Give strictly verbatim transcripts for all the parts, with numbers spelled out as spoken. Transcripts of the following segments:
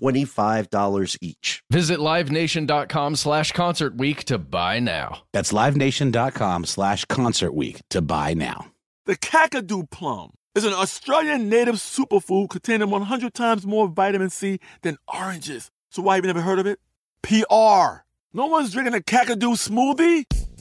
twenty-five dollars each. Visit livenation.com slash concert week to buy now. That's livenation.com slash concert week to buy now. The Kakadu plum is an Australian native superfood containing one hundred times more vitamin C than oranges. So why have you never heard of it? P R. No one's drinking a Kakadu smoothie?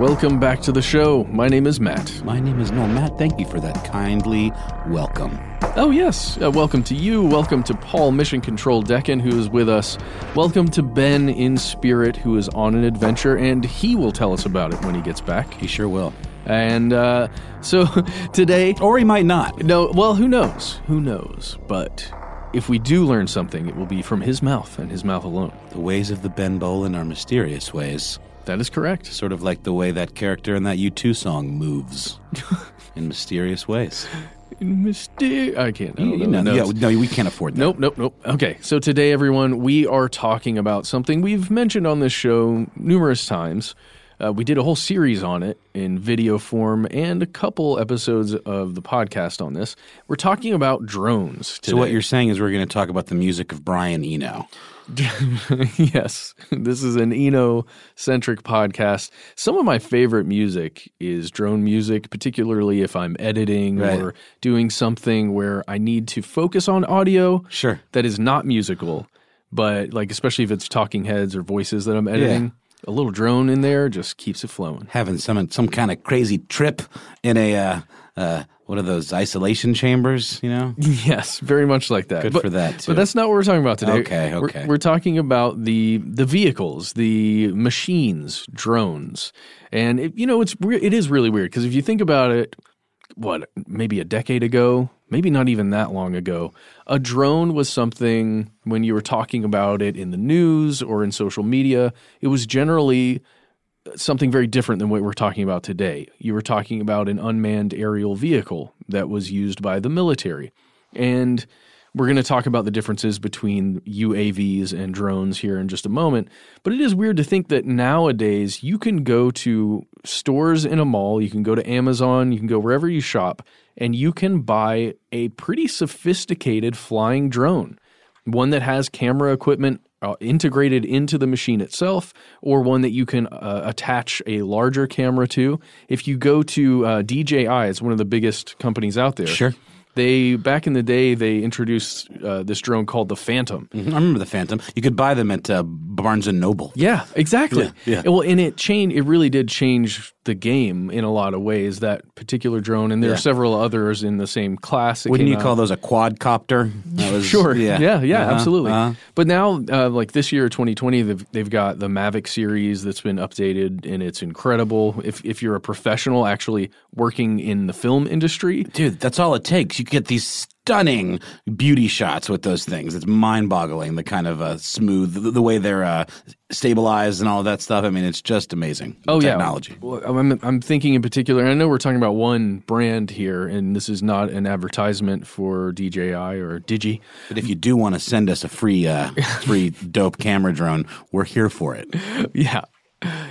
welcome back to the show. My name is Matt. My name is Noel. Matt, thank you for that kindly welcome. Oh, yes. Uh, welcome to you. Welcome to Paul Mission Control Deccan, who is with us. Welcome to Ben in spirit, who is on an adventure, and he will tell us about it when he gets back. He sure will. And uh, so today... Or he might not. No, well, who knows? Who knows? But... if we do learn something, it will be from his mouth and his mouth alone. The ways of the Ben Bolin are mysterious ways. That is correct. Sort of like the way that character in that U two song moves in mysterious ways. In myster- I can't. I don't you, know. No, yeah, no, we can't afford that. Nope, nope, nope. Okay, so today, everyone, we are talking about something we've mentioned on this show numerous times. Uh, we did a whole series on it in video form and a couple episodes of the podcast on this. We're talking about drones today. So what you're saying is we're going to talk about the music of Brian Eno. Yes, this is an Eno-centric podcast. Some of my favorite music is drone music, particularly if I'm editing right. or doing something where I need to focus on audio sure. that is not musical, but like especially if it's talking heads or voices that I'm editing. Yeah. A little drone in there just keeps it flowing. Having some some kind of crazy trip in a uh, uh, one of those isolation chambers, you know? Yes, very much like that. Good but, for that, too. But that's not what we're talking about today. Okay, okay. We're, we're talking about the the vehicles, the machines, drones. And, it, you know, it's it is really weird because if you think about it, what, maybe a decade ago, maybe not even that long ago, a drone was something when you were talking about it in the news or in social media, it was generally something very different than what we're talking about today. You were talking about an unmanned aerial vehicle that was used by the military. And we're going to talk about the differences between U A Vs and drones here in just a moment. But it is weird to think that nowadays you can go to stores in a mall, you can go to Amazon, you can go wherever you shop, and you can buy a pretty sophisticated flying drone, one that has camera equipment uh, integrated into the machine itself, or one that you can uh, attach a larger camera to. If you go to uh, D J I, it's one of the biggest companies out there. Sure. They back in the day, they introduced uh, this drone called the Phantom. Mm-hmm. I remember the Phantom. You could buy them at uh, Barnes and Noble. Yeah, exactly. Yeah, yeah. And, well, and it changed. It really did change the game in a lot of ways. That particular drone, and there yeah. are several others in the same class. It Wouldn't you out. call those a quadcopter? That was, sure. Yeah. Yeah. Yeah. Uh-huh, absolutely. Uh-huh. But now, uh, like this year, twenty twenty, they've, they've got the Mavic series that's been updated, and it's incredible. If if you're a professional, actually working in the film industry, dude, that's all it takes. You get these stunning beauty shots with those things. It's mind-boggling, the kind of uh, smooth, the, the way they're uh, stabilized and all of that stuff. I mean, it's just amazing. Oh, technology. Yeah. Well, I'm, I'm thinking in particular, and I know we're talking about one brand here, and this is not an advertisement for D J I or Digi. But if you do want to send us a free, uh, free dope camera drone, we're here for it. Yeah.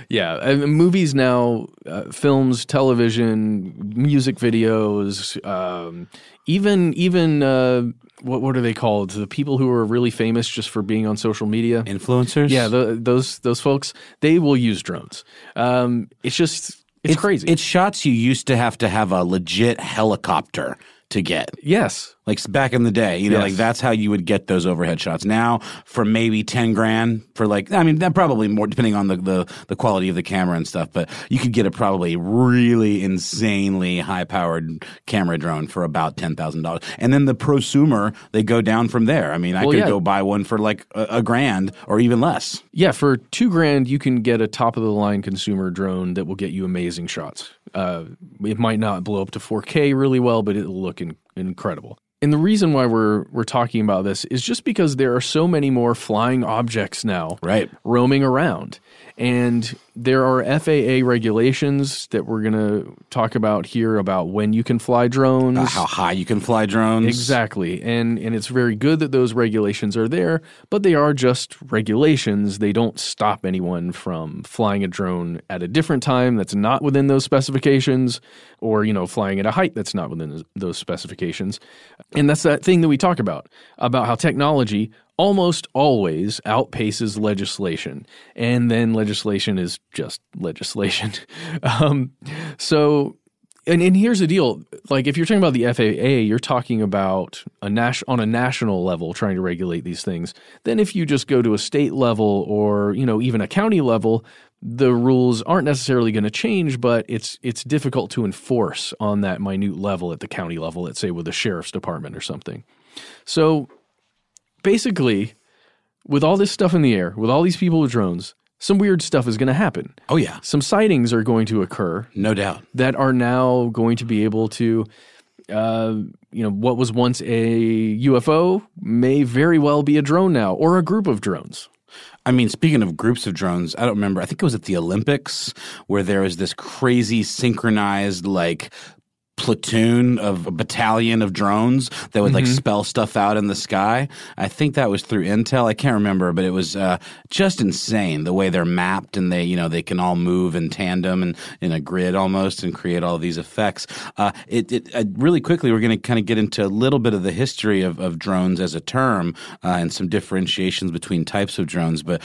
Yeah, I mean, movies now, uh, films, television, music videos, um, even even uh, what what are they called? The people who are really famous just for being on social media, influencers. Yeah, the, those those folks, they will use drones. Um, it's just it's, it's crazy. It's shots you used to have to have a legit helicopter to get. Yes. Like back in the day, you know, yes. like that's how you would get those overhead shots. Now, for maybe ten grand, for like, I mean, that probably more depending on the, the the quality of the camera and stuff. But you could get a probably really insanely high powered camera drone for about ten thousand dollars, and then the prosumer they go down from there. I mean, I well, could yeah. go buy one for like a, a grand or even less. Yeah, for two grand, you can get a top of the line consumer drone that will get you amazing shots. Uh, it might not blow up to four K really well, but it'll look in- incredible. And the reason why we're we're talking about this is just because there are so many more flying objects now right. roaming around. And there are F A A regulations that we're going to talk about here about when you can fly drones. Uh, how high you can fly drones. Exactly. And and it's very good that those regulations are there, but they are just regulations. They don't stop anyone from flying a drone at a different time that's not within those specifications, or, you know, flying at a height that's not within those specifications. And that's that thing that we talk about, about how technology almost always outpaces legislation. And then legislation is just legislation. um, so, and, and here's the deal. Like if you're talking about the F A A, you're talking about a nas- on a national level trying to regulate these things. Then if you just go to a state level or, you know, even a county level, the rules aren't necessarily going to change, but it's it's difficult to enforce on that minute level at the county level, let's say with the sheriff's department or something. So basically, with all this stuff in the air, with all these people with drones, some weird stuff is going to happen. Oh, yeah. Some sightings are going to occur. No doubt. That are now going to be able to, uh, you know, what was once a U F O may very well be a drone now, or a group of drones. I mean, speaking of groups of drones, I don't remember. I think it was at the Olympics where there was this crazy synchronized, like, platoon of a battalion of drones that would mm-hmm. like spell stuff out in the sky. I think that was through Intel. I can't remember, but it was uh, just insane the way they're mapped, and they, you know, they can all move in tandem and in a grid almost and create all these effects. Uh, it, it uh, really quickly, we're going to kind of get into a little bit of the history of, of drones as a term uh, and some differentiations between types of drones. But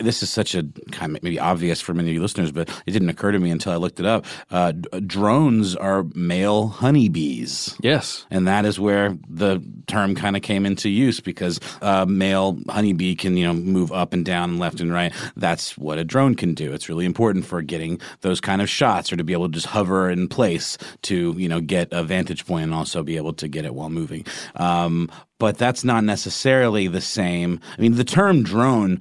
this is such a kind of maybe obvious for many of you listeners, but it didn't occur to me until I looked it up. Uh, d- drones are male honeybees. Yes. And that is where the term kind of came into use, because a uh, male honeybee can, you know, move up and down and left and right. That's what a drone can do. It's really important for getting those kind of shots, or to be able to just hover in place to, you know, get a vantage point and also be able to get it while moving. Um, but that's not necessarily the same. I mean, the term drone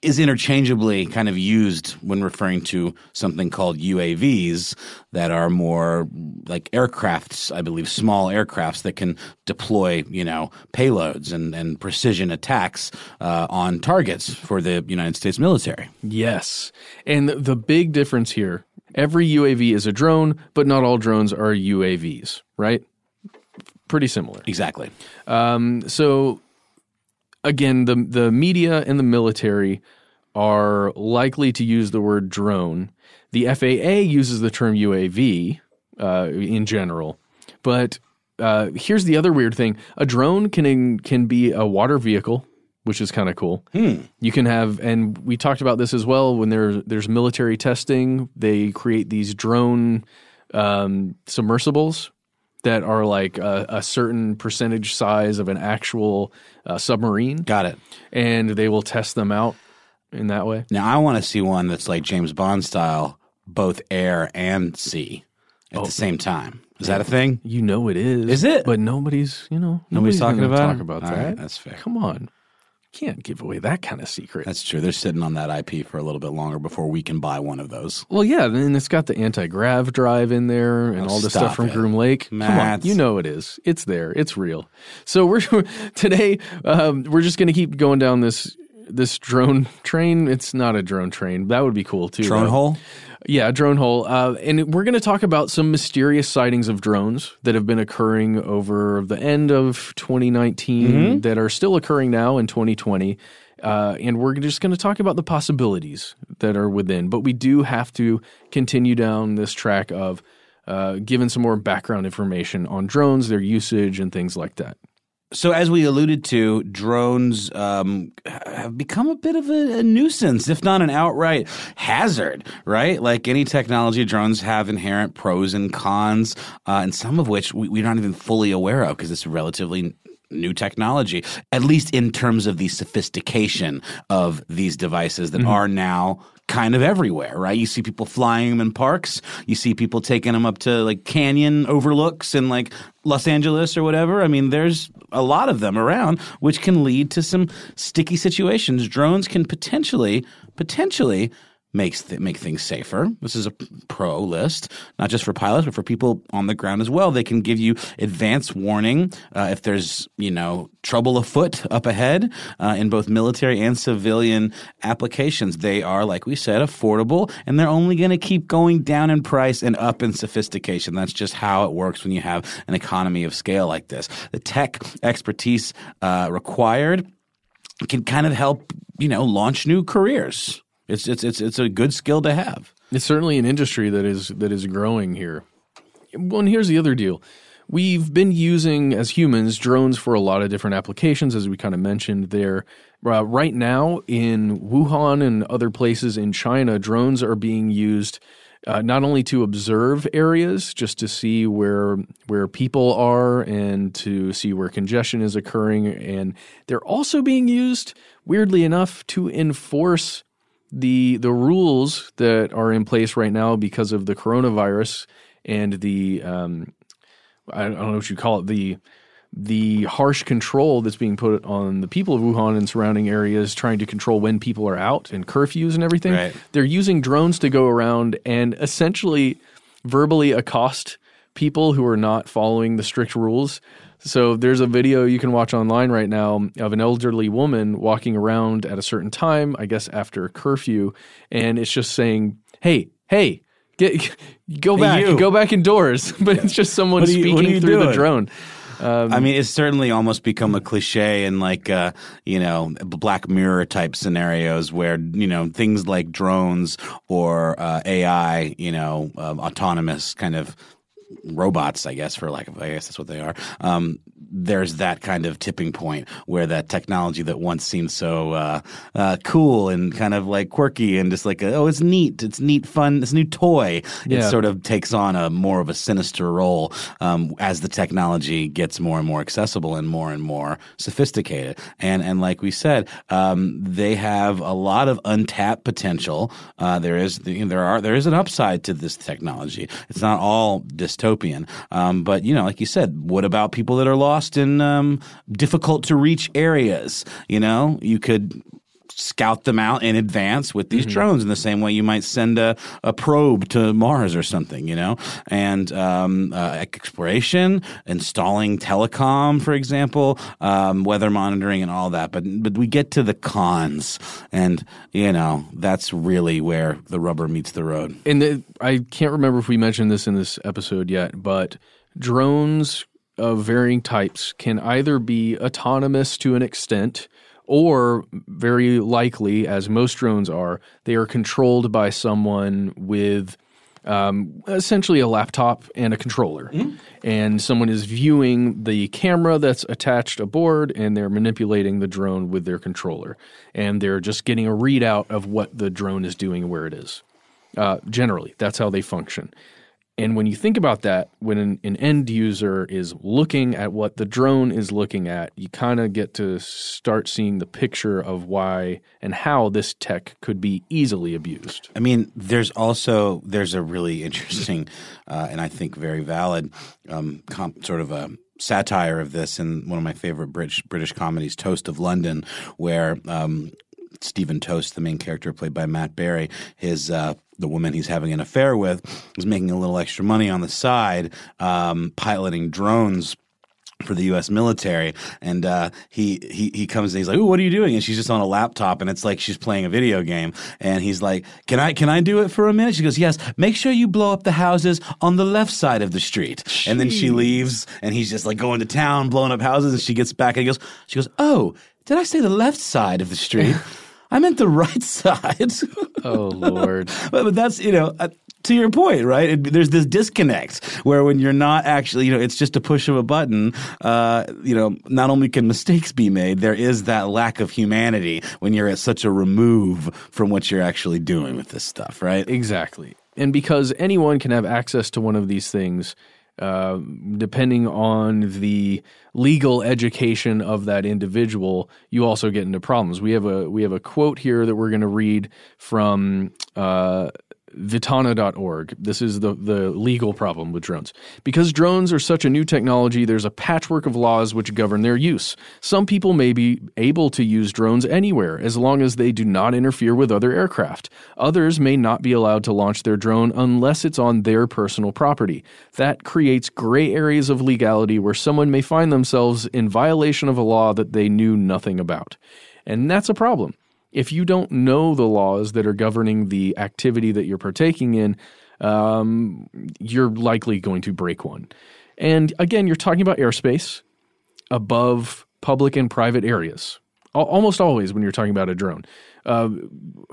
is interchangeably kind of used when referring to something called U A Vs that are more like aircrafts, I believe, small aircrafts that can deploy, you know, payloads and, and precision attacks uh, on targets for the United States military. Yes. And the big difference here, every U A V is a drone, but not all drones are U A Vs, right? Pretty similar. Exactly. Um, so... Again, the the media and the military are likely to use the word drone. The F A A uses the term U A V uh, in general. But uh, here's the other weird thing. A drone can can be a water vehicle, which is kind of cool. Hmm. You can have – and we talked about this as well. When there, there's military testing, they create these drone um, submersibles that are like a, a certain percentage size of an actual uh, submarine. Got it. And they will test them out in that way. Now, I want to see one that's like James Bond style, both air and sea at oh. the same time. Is that a thing? You know it is. Is it? But nobody's, you know, nobody's, nobody's talking about, talk about that. Right, that's fair. Come on. Can't give away that kind of secret. That's true. They're sitting on that I P for a little bit longer before we can buy one of those. Well, yeah, and it's got the anti-grav drive in there and oh, all this stuff from it. Groom Lake. Matt. Come on, you know it is. It's there. It's real. So we're today um, we're just going to keep going down this this drone train. It's not a drone train. That would be cool too. Drone though. Hole? Yeah, drone hole. Uh, and we're going to talk about some mysterious sightings of drones that have been occurring over the end of twenty nineteen mm-hmm. that are still occurring now in twenty twenty. Uh, and we're just going to talk about the possibilities that are within. But we do have to continue down this track of uh, giving some more background information on drones, their usage, and things like that. So as we alluded to, drones um, have become a bit of a, a nuisance, if not an outright hazard, right? Like any technology, drones have inherent pros and cons, uh, and some of which we, we're not even fully aware of because it's relatively new technology, at least in terms of the sophistication of these devices that mm-hmm. are now kind of everywhere, right? You see people flying them in parks. You see people taking them up to like canyon overlooks in like Los Angeles or whatever. I mean, there's a lot of them around, which can lead to some sticky situations. Drones can potentially, potentially makes th- make things safer. This is a pro list, not just for pilots, but for people on the ground as well. They can give you advance warning uh, if there's, you know, trouble afoot up ahead uh, in both military and civilian applications. They are, like we said, affordable, and they're only going to keep going down in price and up in sophistication. That's just how it works when you have an economy of scale like this. The tech expertise uh, required can kind of help, you know, launch new careers. It's it's it's it's a good skill to have. It's certainly an industry that is that is growing here. Well, and here's the other deal. We've been using, as humans, drones for a lot of different applications, as we kind of mentioned there. Uh, right now in Wuhan and other places in China, drones are being used uh, not only to observe areas, just to see where where people are and to see where congestion is occurring. And they're also being used, weirdly enough, to enforce The the rules that are in place right now because of the coronavirus and the um, I don't know what you call it, the the harsh control that's being put on the people of Wuhan and surrounding areas, trying to control when people are out and curfews and everything. Right. They're using drones to go around and essentially verbally accost people who are not following the strict rules. So there's a video you can watch online right now of an elderly woman walking around at a certain time, I guess after curfew, and it's just saying, hey, hey, get, go hey back, you. go back indoors. But yeah. It's just someone you, speaking through doing? the drone. Um, I mean, it's certainly almost become a cliche in like, uh, you know, Black Mirror type scenarios where, you know, things like drones or uh, A I, you know, uh, autonomous kind of robots, I guess, for lack of, I guess that's what they are. Um, there's that kind of tipping point where that technology that once seemed so uh, uh, cool and kind of like quirky and just like, oh, it's neat, it's neat, fun, it's a new toy. Yeah. It sort of takes on a more of a sinister role um, as the technology gets more and more accessible and more and more sophisticated. And and like we said, um, they have a lot of untapped potential. Uh, there is you know, there are there is an upside to this technology. It's not all dystopian, um, but you know, like you said, what about people that are lost? in um, difficult-to-reach areas, you know? You could scout them out in advance with these mm-hmm. drones in the same way you might send a, a probe to Mars or something, you know? And um, uh, exploration, installing telecom, for example, um, weather monitoring and all that. But, but we get to the cons, and, you know, that's really where the rubber meets the road. And the, I can't remember if we mentioned this in this episode yet, but drones of varying types can either be autonomous to an extent or very likely, as most drones are, they are controlled by someone with um, essentially a laptop and a controller. Mm-hmm. And someone is viewing the camera that's attached aboard and they're manipulating the drone with their controller. And they're just getting a readout of what the drone is doing and where it is. Uh, generally, that's how they function. And when you think about that, when an, an end user is looking at what the drone is looking at, you kind of get to start seeing the picture of why and how this tech could be easily abused. I mean, there's also – there's a really interesting uh, and I think very valid um, comp, sort of a – satire of this in one of my favorite British British comedies, Toast of London, where um, Stephen Toast, the main character played by Matt Berry, his uh, the woman he's having an affair with, is making a little extra money on the side um, piloting drones for the U S military, and uh, he, he he comes and he's like, "Ooh, what are you doing?" And she's just on a laptop, and it's like she's playing a video game. And he's like, "Can I can I do it for a minute?" She goes, "Yes. Make sure you blow up the houses on the left side of the street." Jeez. And then she leaves, and he's just like going to town, blowing up houses. And she gets back, and he goes, "She goes, oh, did I say the left side of the street? I meant the right side." Oh Lord! but, but that's you know. I, To your point, right? It, there's this disconnect where when you're not actually, you know, it's just a push of a button, uh, you know, not only can mistakes be made, there is that lack of humanity when you're at such a remove from what you're actually doing with this stuff, right? Exactly. And because anyone can have access to one of these things, uh, depending on the legal education of that individual, you also get into problems. We have a, we have a quote here that we're going to read from uh, – Vitana dot org. This is the, the legal problem with drones. Because drones are such a new technology, there's a patchwork of laws which govern their use. Some people may be able to use drones anywhere as long as they do not interfere with other aircraft. Others may not be allowed to launch their drone unless it's on their personal property. That creates gray areas of legality where someone may find themselves in violation of a law that they knew nothing about. And that's a problem. If you don't know the laws that are governing the activity that you're partaking in, um, you're likely going to break one. And again, you're talking about airspace above public and private areas. Almost always when you're talking about a drone, uh,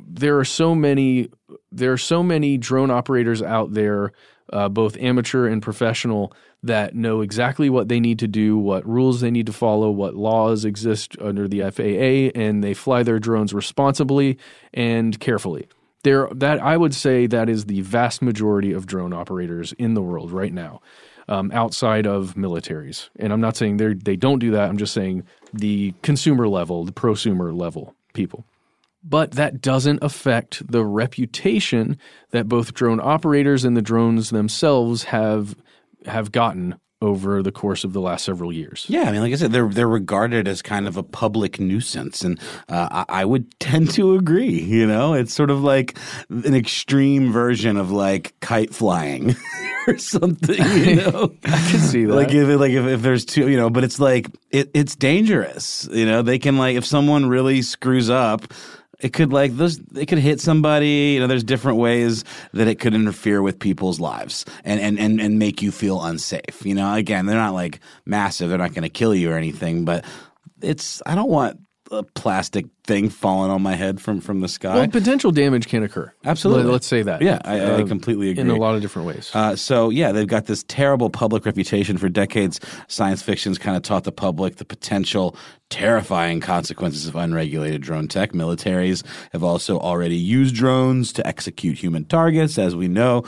there are so many there are so many drone operators out there, uh, both amateur and professional, that know exactly what they need to do, what rules they need to follow, what laws exist under the F A A, and they fly their drones responsibly and carefully. There, that I would say that is the vast majority of drone operators in the world right now, um, outside of militaries. And I'm not saying they they don't do that. I'm just saying the consumer level, the prosumer level people. But that doesn't affect the reputation that both drone operators and the drones themselves have have gotten over the course of the last several years. Yeah, I mean, like I said, they're they're regarded as kind of a public nuisance, and uh, I, I would tend to agree. You know, it's sort of like an extreme version of like kite flying or something. You know, I can see that. Like if like if, if there's two, you know, but it's like it, it's dangerous. You know, they can like if someone really screws up. It could like those. It could hit somebody. You know, there's different ways that it could interfere with people's lives and and, and, and make you feel unsafe. You know, again, they're not like massive. They're not going to kill you or anything. But it's I don't want a plastic thing falling on my head from, from the sky. Well, potential damage can occur. Absolutely. Let, let's say that. Yeah, I, uh, I completely agree. In a lot of different ways. Uh, so, yeah, they've got this terrible public reputation for decades. Science fiction's kind of taught the public the potential terrifying consequences of unregulated drone tech. Militaries have also already used drones to execute human targets. As we know,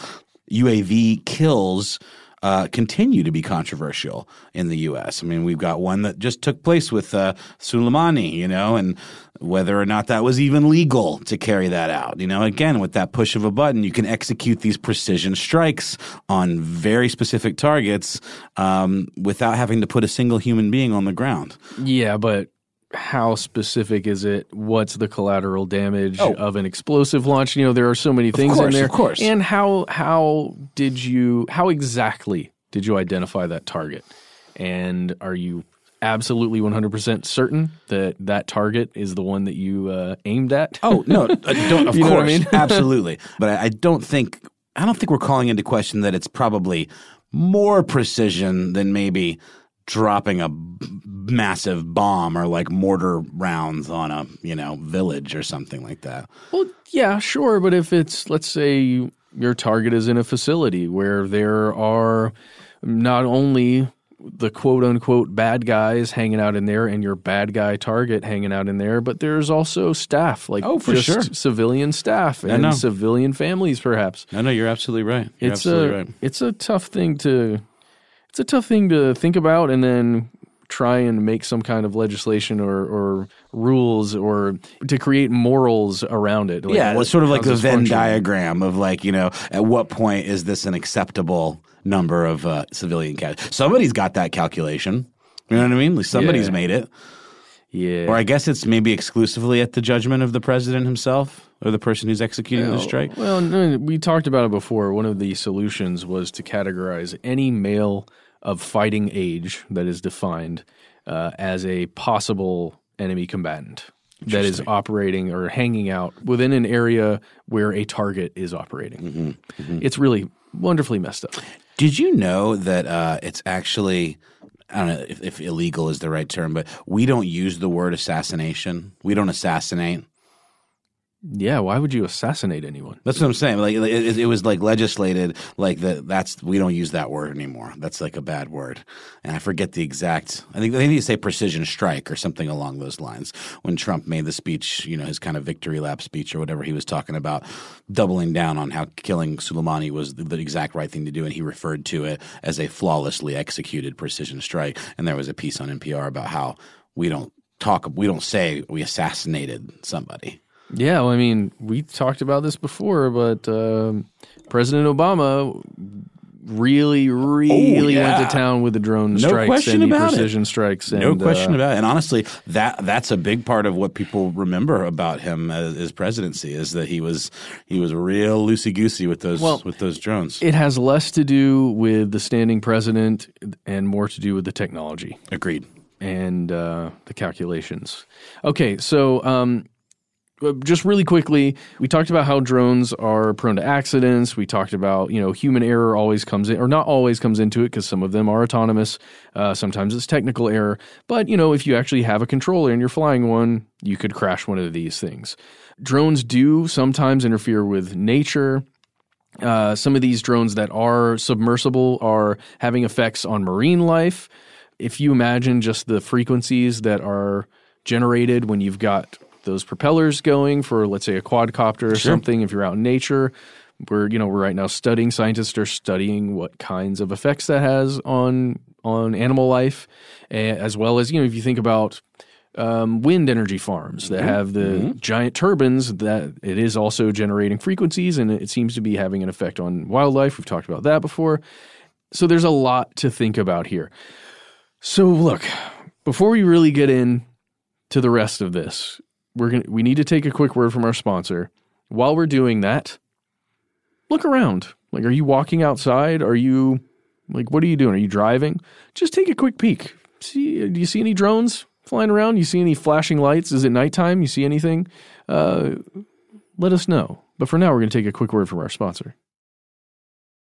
U A V kills Uh, continue to be controversial in the U S. I mean, we've got one that just took place with uh, Soleimani, you know, and whether or not that was even legal to carry that out. You know, again, with that push of a button, you can execute these precision strikes on very specific targets um, without having to put a single human being on the ground. Yeah, but how specific is it? What's the collateral damage oh. of an explosive launch? You know, there are so many things of course, in there. Of course. And how how did you how exactly did you identify that target? And are you absolutely one hundred percent certain that that target is the one that you uh, aimed at? Oh no, uh, don't, of you course, know what I mean? Absolutely. But I, I don't think I don't think we're calling into question that it's probably more precision than maybe dropping a b- massive bomb or like mortar rounds on a, you know, village or something like that. Well, yeah, sure. But if it's, let's say you, your target is in a facility where there are not only the quote-unquote bad guys hanging out in there and your bad guy target hanging out in there, but there's also staff, like oh, for just sure. civilian staff and civilian families perhaps. I know, you're absolutely right. You're it's absolutely a, right. It's a tough thing to it's a tough thing to think about and then try and make some kind of legislation or, or rules or to create morals around it. Like yeah, it's sort of like the Venn diagram of like, you know, at what point is this an acceptable number of uh, civilian casualties? Somebody's got that calculation. You know what I mean? Like somebody's yeah. made it. Yeah. Or I guess it's maybe exclusively at the judgment of the president himself or the person who's executing no. the strike. Well, no, we talked about it before. One of the solutions was to categorize any male of fighting age that is defined uh, as a possible enemy combatant that is operating or hanging out within an area where a target is operating. Mm-hmm. Mm-hmm. It's really wonderfully messed up. Did you know that uh, it's actually – I don't know if, if illegal is the right term, but we don't use the word assassination. We don't assassinate. Yeah, why would you assassinate anyone? That's what I'm saying. Like it, it was like legislated, like that. That's we don't use that word anymore. That's like a bad word, and I forget the exact. I think they need to say precision strike or something along those lines. When Trump made the speech, you know, his kind of victory lap speech or whatever, he was talking about doubling down on how killing Soleimani was the, the exact right thing to do, and he referred to it as a flawlessly executed precision strike. And there was a piece on N P R about how we don't talk, we don't say we assassinated somebody. Yeah, well, I mean, we talked about this before, but uh, President Obama really, really oh, yeah. went to town with the drone no strikes question and the about precision it. strikes. And, no question uh, about it. And honestly, that that's a big part of what people remember about him as his presidency is that he was he was real loosey-goosey with those well, with those drones. It has less to do with the standing president and more to do with the technology. Agreed. And uh, the calculations. Okay, so um, – just really quickly, we talked about how drones are prone to accidents. We talked about, you know, human error always comes in, or not always comes into it because some of them are autonomous. Uh, sometimes it's technical error. But, you know, if you actually have a controller and you're flying one, you could crash one of these things. Drones do sometimes interfere with nature. Uh, some of these drones that are submersible are having effects on marine life. If you imagine just the frequencies that are generated when you've got those propellers going for, let's say, a quadcopter or sure. something, if you're out in nature, we're, you know, we're right now studying, scientists are studying what kinds of effects that has on on animal life, as well as, you know, if you think about um, wind energy farms that mm-hmm. have the mm-hmm. giant turbines, that it is also generating frequencies, and it seems to be having an effect on wildlife. We've talked about that before. So there's a lot to think about here. So look, before we really get in to the rest of this, We're gonna, we need to take a quick word from our sponsor. While we're doing that, look around. Like, are you walking outside? Are you, like, what are you doing? Are you driving? Just take a quick peek. See, do you see any drones flying around? You see any flashing lights? Is it nighttime? You see anything? Uh, let us know. But for now, we're going to take a quick word from our sponsor.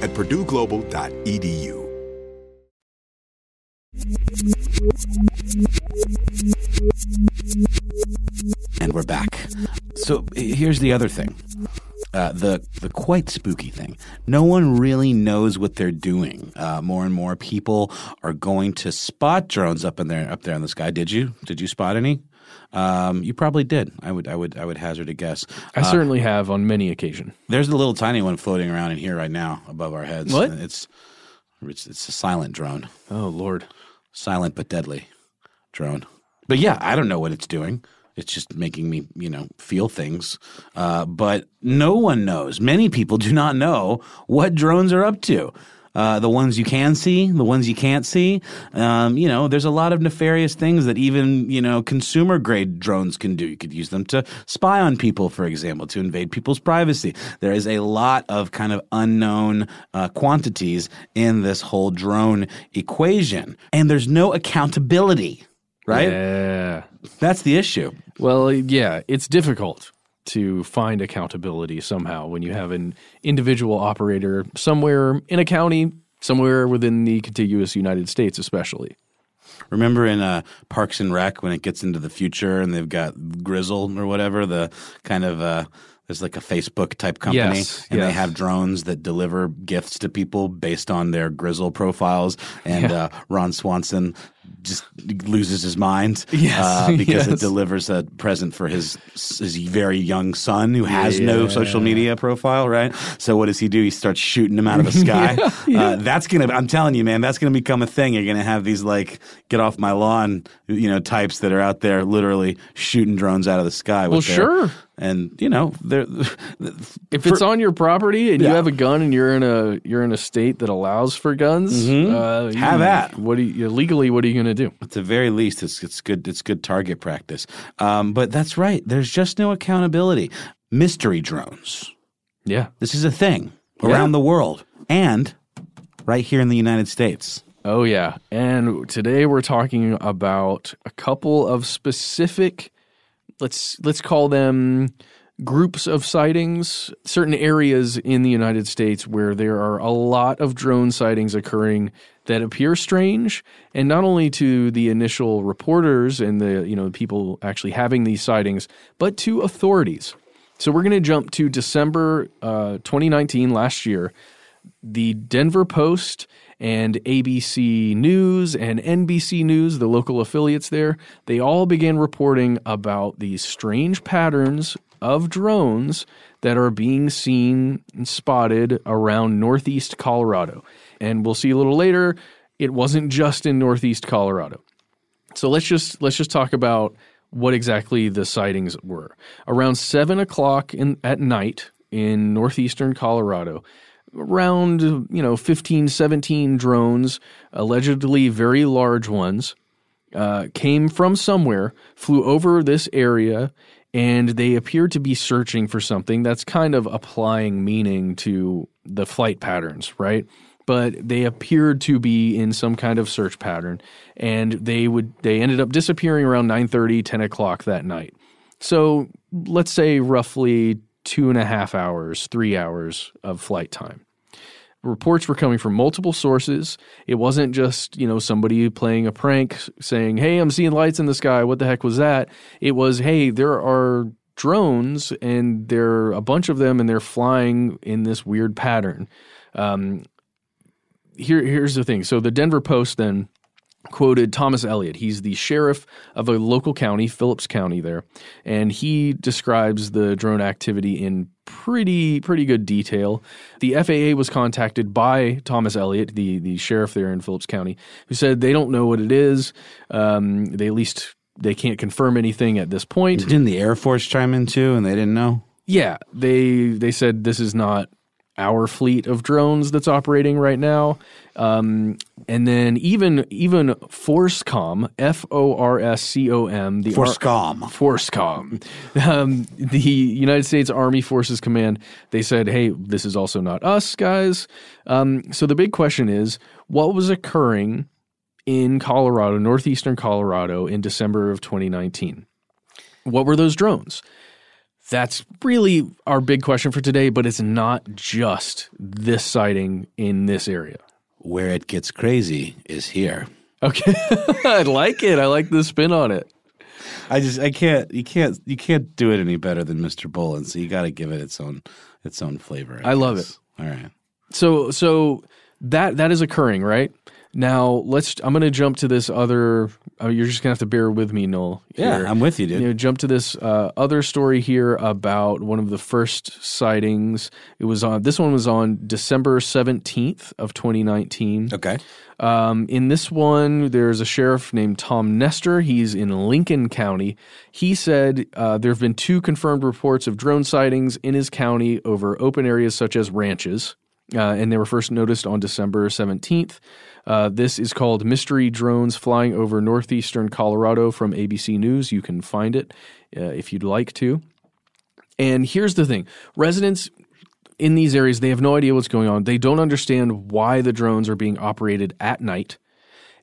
at purdue global dot e d u. And we're back. So here's the other thing, uh, the the quite spooky thing. No one really knows what they're doing. Uh, more and more people are going to spot drones up in there, up there in the sky. Did you? Did you spot any? Um, you probably did. I would, I would, I would hazard a guess. I uh, certainly have on many occasions. There's the little tiny one floating around in here right now above our heads. What? It's, it's, it's a silent drone. Oh Lord, silent but deadly drone. But yeah, I don't know what it's doing. It's just making me, you know, feel things. Uh, but no one knows. Many people do not know what drones are up to. Uh, the ones you can see, the ones you can't see. Um, you know, there's a lot of nefarious things that even, you know, consumer-grade drones can do. You could use them to spy on people, for example, to invade people's privacy. There is a lot of kind of unknown uh, quantities in this whole drone equation. And there's no accountability, right? Yeah. That's the issue. Well, yeah, it's difficult to find accountability somehow when you have an individual operator somewhere in a county, somewhere within the contiguous United States especially. Remember in uh, Parks and Rec when it gets into the future and they've got Grizzle or whatever, the kind of uh, – there's like a Facebook type company. Yes, and yes. They have drones that deliver gifts to people based on their Grizzle profiles and yeah. uh, Ron Swanson – just loses his mind yes, uh, because yes. it delivers a present for his his very young son who has yeah. no social media profile, right? So what does he do? He starts shooting him out of the sky. yeah, yeah. Uh, that's going to – I'm telling you, man, that's going to become a thing. You're going to have these like get off my lawn, you know, types that are out there literally shooting drones out of the sky. With well, their, sure. And, you know, they're if for, it's on your property and yeah. you have a gun and you're in a you're in a state that allows for guns, mm-hmm. uh, have that. What do you, legally, what do you going to do? At the very least, it's it's good it's good target practice. Um, but that's right. There's just no accountability. Mystery drones. Yeah. This is a thing around yeah. the world and right here in the United States. Oh, yeah. And today we're talking about a couple of specific, let's let's call them groups of sightings, certain areas in the United States where there are a lot of drone sightings occurring that appear strange, and not only to the initial reporters and the, you know, people actually having these sightings, but to authorities. So we're going to jump to December uh, twenty nineteen, last year. The Denver Post and A B C News and N B C News, the local affiliates there, they all began reporting about these strange patterns of drones that are being seen and spotted around northeast Colorado. And we'll see a little later, it wasn't just in northeast Colorado. So let's just let's just talk about what exactly the sightings were. Around seven o'clock in, at night in northeastern Colorado. Around, you know, fifteen, seventeen drones, allegedly very large ones, uh, came from somewhere, flew over this area, and they appear to be searching for something. That's kind of applying meaning to the flight patterns, right? But they appeared to be in some kind of search pattern, and they would they ended up disappearing around nine thirty, ten o'clock that night. So let's say roughly two and a half hours, three hours of flight time. Reports were coming from multiple sources. It wasn't just, you know, somebody playing a prank saying, hey, I'm seeing lights in the sky. What the heck was that? It was, hey, there are drones and there are a bunch of them and they're flying in this weird pattern. Um, here, here's the thing. So the Denver Post then quoted Thomas Elliott. He's the sheriff of a local county, Phillips County there, and he describes the drone activity in pretty pretty good detail. The F A A was contacted by Thomas Elliott, the, the sheriff there in Phillips County, who said they don't know what it is. Um, they at least they can't confirm anything at this point. Didn't the Air Force chime in too, and they didn't know? Yeah, they they said this is not our fleet of drones that's operating right now. Um, and then even even FORSCOM, F O R S C O M. The FORSCOM. Ar- FORSCOM. Um, the United States Army Forces Command, they said, hey, this is also not us, guys. Um, so the big question is, what was occurring in Colorado, northeastern Colorado, in December of twenty nineteen? What were those drones? That's really our big question for today, but it's not just this sighting in this area. Where it gets crazy is here. Okay. I like it. I like the spin on it. I just I can't you can't you can't do it any better than Mister Bolin, so you got to give it its own its own flavor. I, I love it. All right. So so that that is occurring, right? Now, let's. I'm going to jump to this other oh, – you're just going to have to bear with me, Noel. Here. Yeah, I'm with you, dude. You know, jump to this uh, other story here about one of the first sightings. It was on – this one was on December seventeenth of twenty nineteen. Okay. Um, in this one, there's a sheriff named Tom Nestor. He's in Lincoln County. He said uh, there have been two confirmed reports of drone sightings in his county over open areas such as ranches. Uh, and they were first noticed on December seventeenth. Uh, this is called Mystery Drones Flying Over Northeastern Colorado from A B C News. You can find it uh, if you'd like to. And here's the thing. Residents in these areas, they have no idea what's going on. They don't understand why the drones are being operated at night.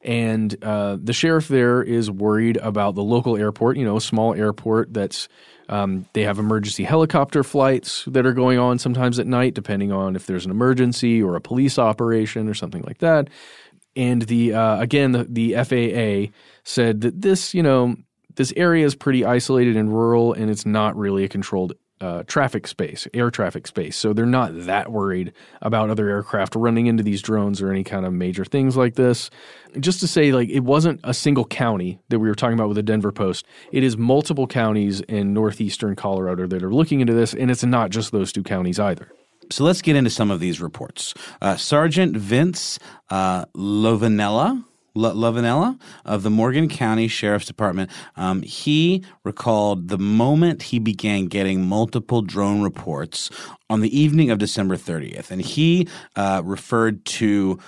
And uh, the sheriff there is worried about the local airport, you know, a small airport that's Um, they have emergency helicopter flights that are going on sometimes at night, depending on if there's an emergency or a police operation or something like that. And the uh, again, the, the F A A said that this, you know, this area is pretty isolated and rural, and it's not really a controlled uh, traffic space, air traffic space. So they're not that worried about other aircraft running into these drones or any kind of major things like this. Just to say, like, it wasn't a single county that we were talking about with the Denver Post. It is multiple counties in northeastern Colorado that are looking into this, and it's not just those two counties either. So let's get into some of these reports. Uh, Sergeant Vince uh, Lovanella. Lovanella of the Morgan County Sheriff's Department, um, he recalled the moment he began getting multiple drone reports on the evening of December thirtieth. And he uh, referred to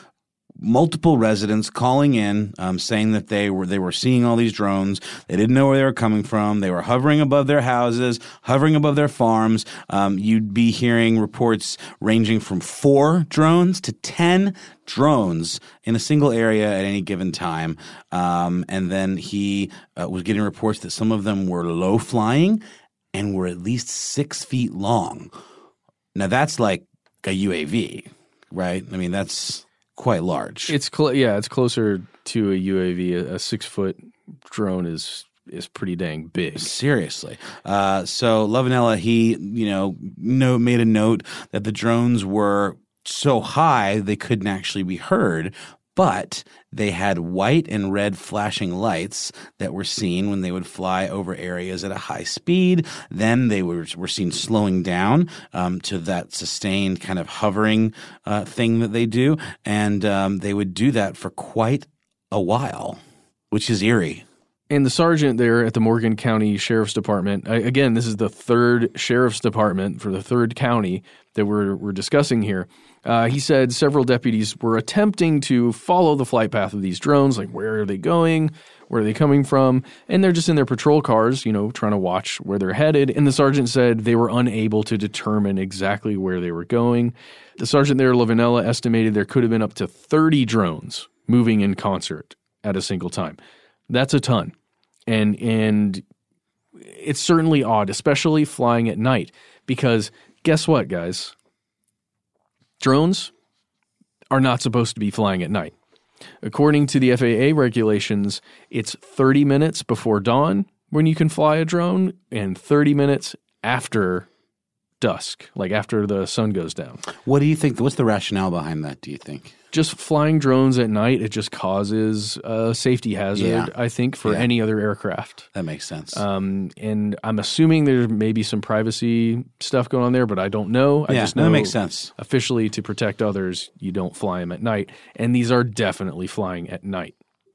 multiple residents calling in, um, saying that they were they were seeing all these drones. They didn't know where they were coming from. They were hovering above their houses, hovering above their farms. Um, you'd be hearing reports ranging from four drones to ten drones in a single area at any given time. Um, and then he uh, was getting reports that some of them were low flying and were at least six feet long. Now that's like a U A V, right? I mean, that's quite large. It's cl- yeah, it's closer to a U A V. A, a six foot drone is is pretty dang big. Seriously. Uh, so Lovanella, he you know no, made a note that the drones were so high they couldn't actually be heard, but they had white and red flashing lights that were seen when they would fly over areas at a high speed. Then they were, were seen slowing down um, to that sustained kind of hovering uh, thing that they do. And um, they would do that for quite a while, which is eerie. And the sergeant there at the Morgan County Sheriff's Department, again, this is the third Sheriff's Department for the third county that we're, we're discussing here. Uh, he said several deputies were attempting to follow the flight path of these drones, like where are they going, where are they coming from, and they're just in their patrol cars, you know, trying to watch where they're headed. And the sergeant said they were unable to determine exactly where they were going. The sergeant there, Lovanella, estimated there could have been up to thirty drones moving in concert at a single time. That's a ton. And and it's certainly odd, especially flying at night, because guess what, guys? Drones are not supposed to be flying at night. According to the F A A regulations, it's thirty minutes before dawn when you can fly a drone and thirty minutes after dusk, like after the sun goes down. What do you think? What's the rationale behind that, do you think? Just flying drones at night, it just causes a safety hazard, yeah. I think, for yeah. any other aircraft. That makes sense. Um, and I'm assuming there may be some privacy stuff going on there, but I don't know. I yeah, just know that makes sense. Officially, to protect others, you don't fly them at night. And these are definitely flying at night.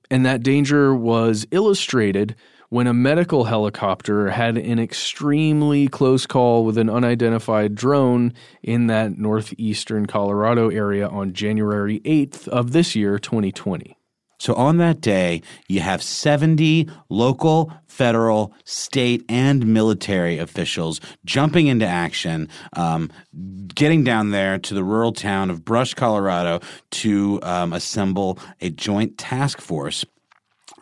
And that danger was illustrated when a medical helicopter had an extremely close call with an unidentified drone in that northeastern Colorado area on January eighth of this year, twenty twenty. So on that day, you have seventy local, federal, state, and military officials jumping into action, um, getting down there to the rural town of Brush, Colorado, to um, assemble a joint task force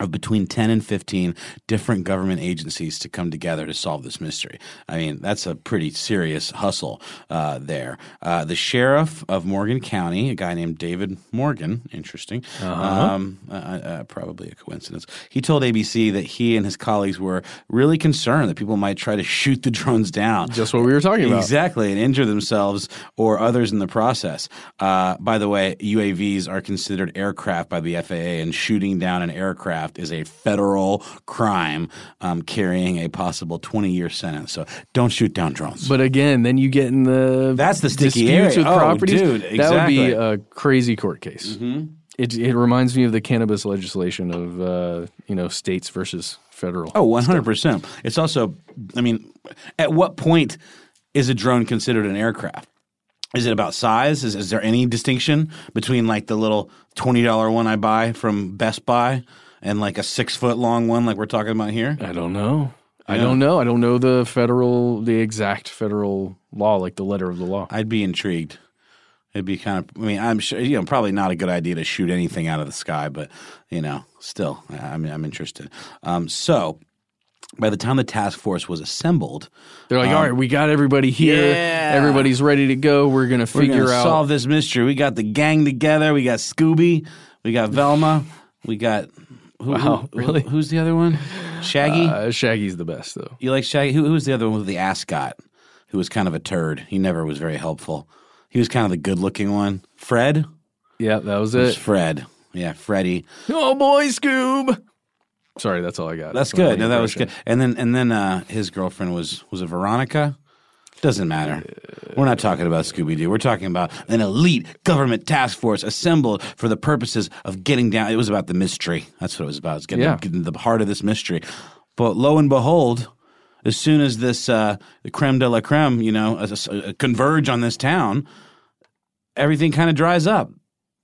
of between ten and fifteen different government agencies to come together to solve this mystery. I mean, that's a pretty serious hustle uh, there. Uh, the sheriff of Morgan County, a guy named David Morgan, interesting, uh-huh. um, uh, uh, probably a coincidence, he told A B C that he and his colleagues were really concerned that people might try to shoot the drones down. Just what we were talking about. Exactly, and injure themselves or others in the process. Uh, by the way, U A Vs are considered aircraft by the F A A, and shooting down an aircraft is a federal crime um, carrying a possible twenty-year sentence. So don't shoot down drones. But again, then you get in the that's the sticky area. With oh, properties. Dude, exactly. That would be a crazy court case. Mm-hmm. It it reminds me of the cannabis legislation of uh, you know states versus federal. Oh, one hundred percent. Stuff. It's also, I mean, at what point is a drone considered an aircraft? Is it about size? Is is there any distinction between like the little twenty dollar one I buy from Best Buy and like a six-foot-long one like we're talking about here? I don't know. Yeah. I don't know. I don't know the federal – the exact federal law, like the letter of the law. I'd be intrigued. It'd be kind of – I mean, I'm sure – you know, probably not a good idea to shoot anything out of the sky, but, you know, still, I mean, I'm interested. Um, so – by the time the task force was assembled, they're like, um, all right, we got everybody here. Yeah. Everybody's ready to go. We're going to figure out. Solve this mystery. We got the gang together. We got Scooby. We got Velma. We got who, wow, who, really? Who, who's the other one? Shaggy? Uh, Shaggy's the best, though. You like Shaggy? Who, who was the other one with the ascot who was kind of a turd? He never was very helpful. He was kind of the good-looking one. Fred? Yeah, that was it. It was Fred. Yeah, Freddy. Oh, boy, Scoob. Sorry, that's all I got. That's, that's good. No, that was good. And then, and then uh, his girlfriend was was it Veronica? Doesn't matter. We're not talking about Scooby-Doo. We're talking about an elite government task force assembled for the purposes of getting down. It was about the mystery. That's what it was about. It's getting, yeah. getting the heart of this mystery. But lo and behold, as soon as this uh, creme de la creme, you know, uh, uh, converge on this town, everything kind of dries up.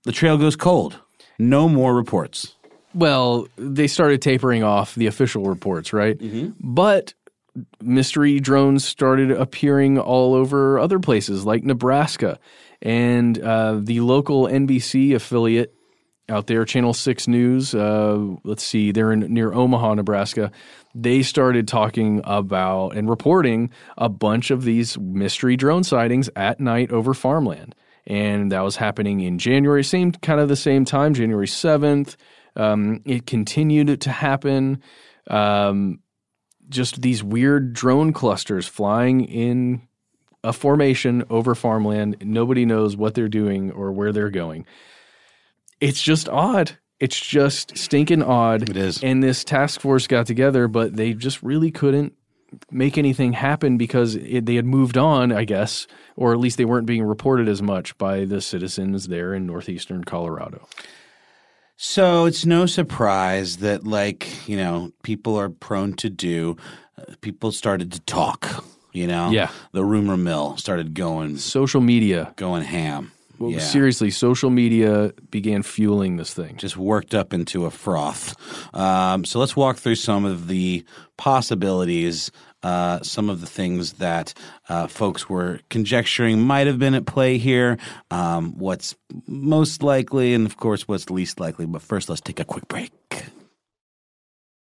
The trail goes cold. No more reports. Well, they started tapering off the official reports, right? Mm-hmm. But mystery drones started appearing all over other places like Nebraska. And uh, the local N B C affiliate out there, Channel six News, uh, let's see, they're in, near Omaha, Nebraska. They started talking about and reporting a bunch of these mystery drone sightings at night over farmland. And that was happening in January, same kind of the same time, January seventh. Um, it continued to happen. Um, just these weird drone clusters flying in a formation over farmland. Nobody knows what they're doing or where they're going. It's just odd. It's just stinking odd. It is. And this task force got together, but they just really couldn't make anything happen because it, they had moved on, I guess, or at least they weren't being reported as much by the citizens there in northeastern Colorado. So it's no surprise that, like, you know, people are prone to do. Uh, people started to talk, you know? Yeah. The rumor mill started going. Social media. Going ham. Well, yeah. Seriously, social media began fueling this thing. Just worked up into a froth. Um, so let's walk through some of the possibilities, uh, some of the things that uh, folks were conjecturing might have been at play here, um, what's most likely, and, of course, what's least likely. But first, let's take a quick break.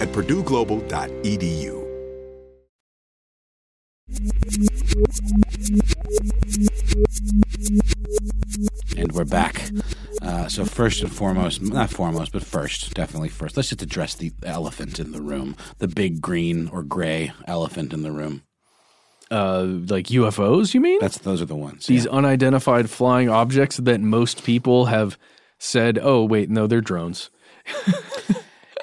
at purdue global dot e d u. And we're back. Uh, so first and foremost, not foremost, but first, definitely first, let's just address the elephant in the room, the big green or gray elephant in the room. Uh, like U F Os, you mean? That's those are the ones. These yeah. unidentified flying objects that most people have said, oh, wait, no, they're drones.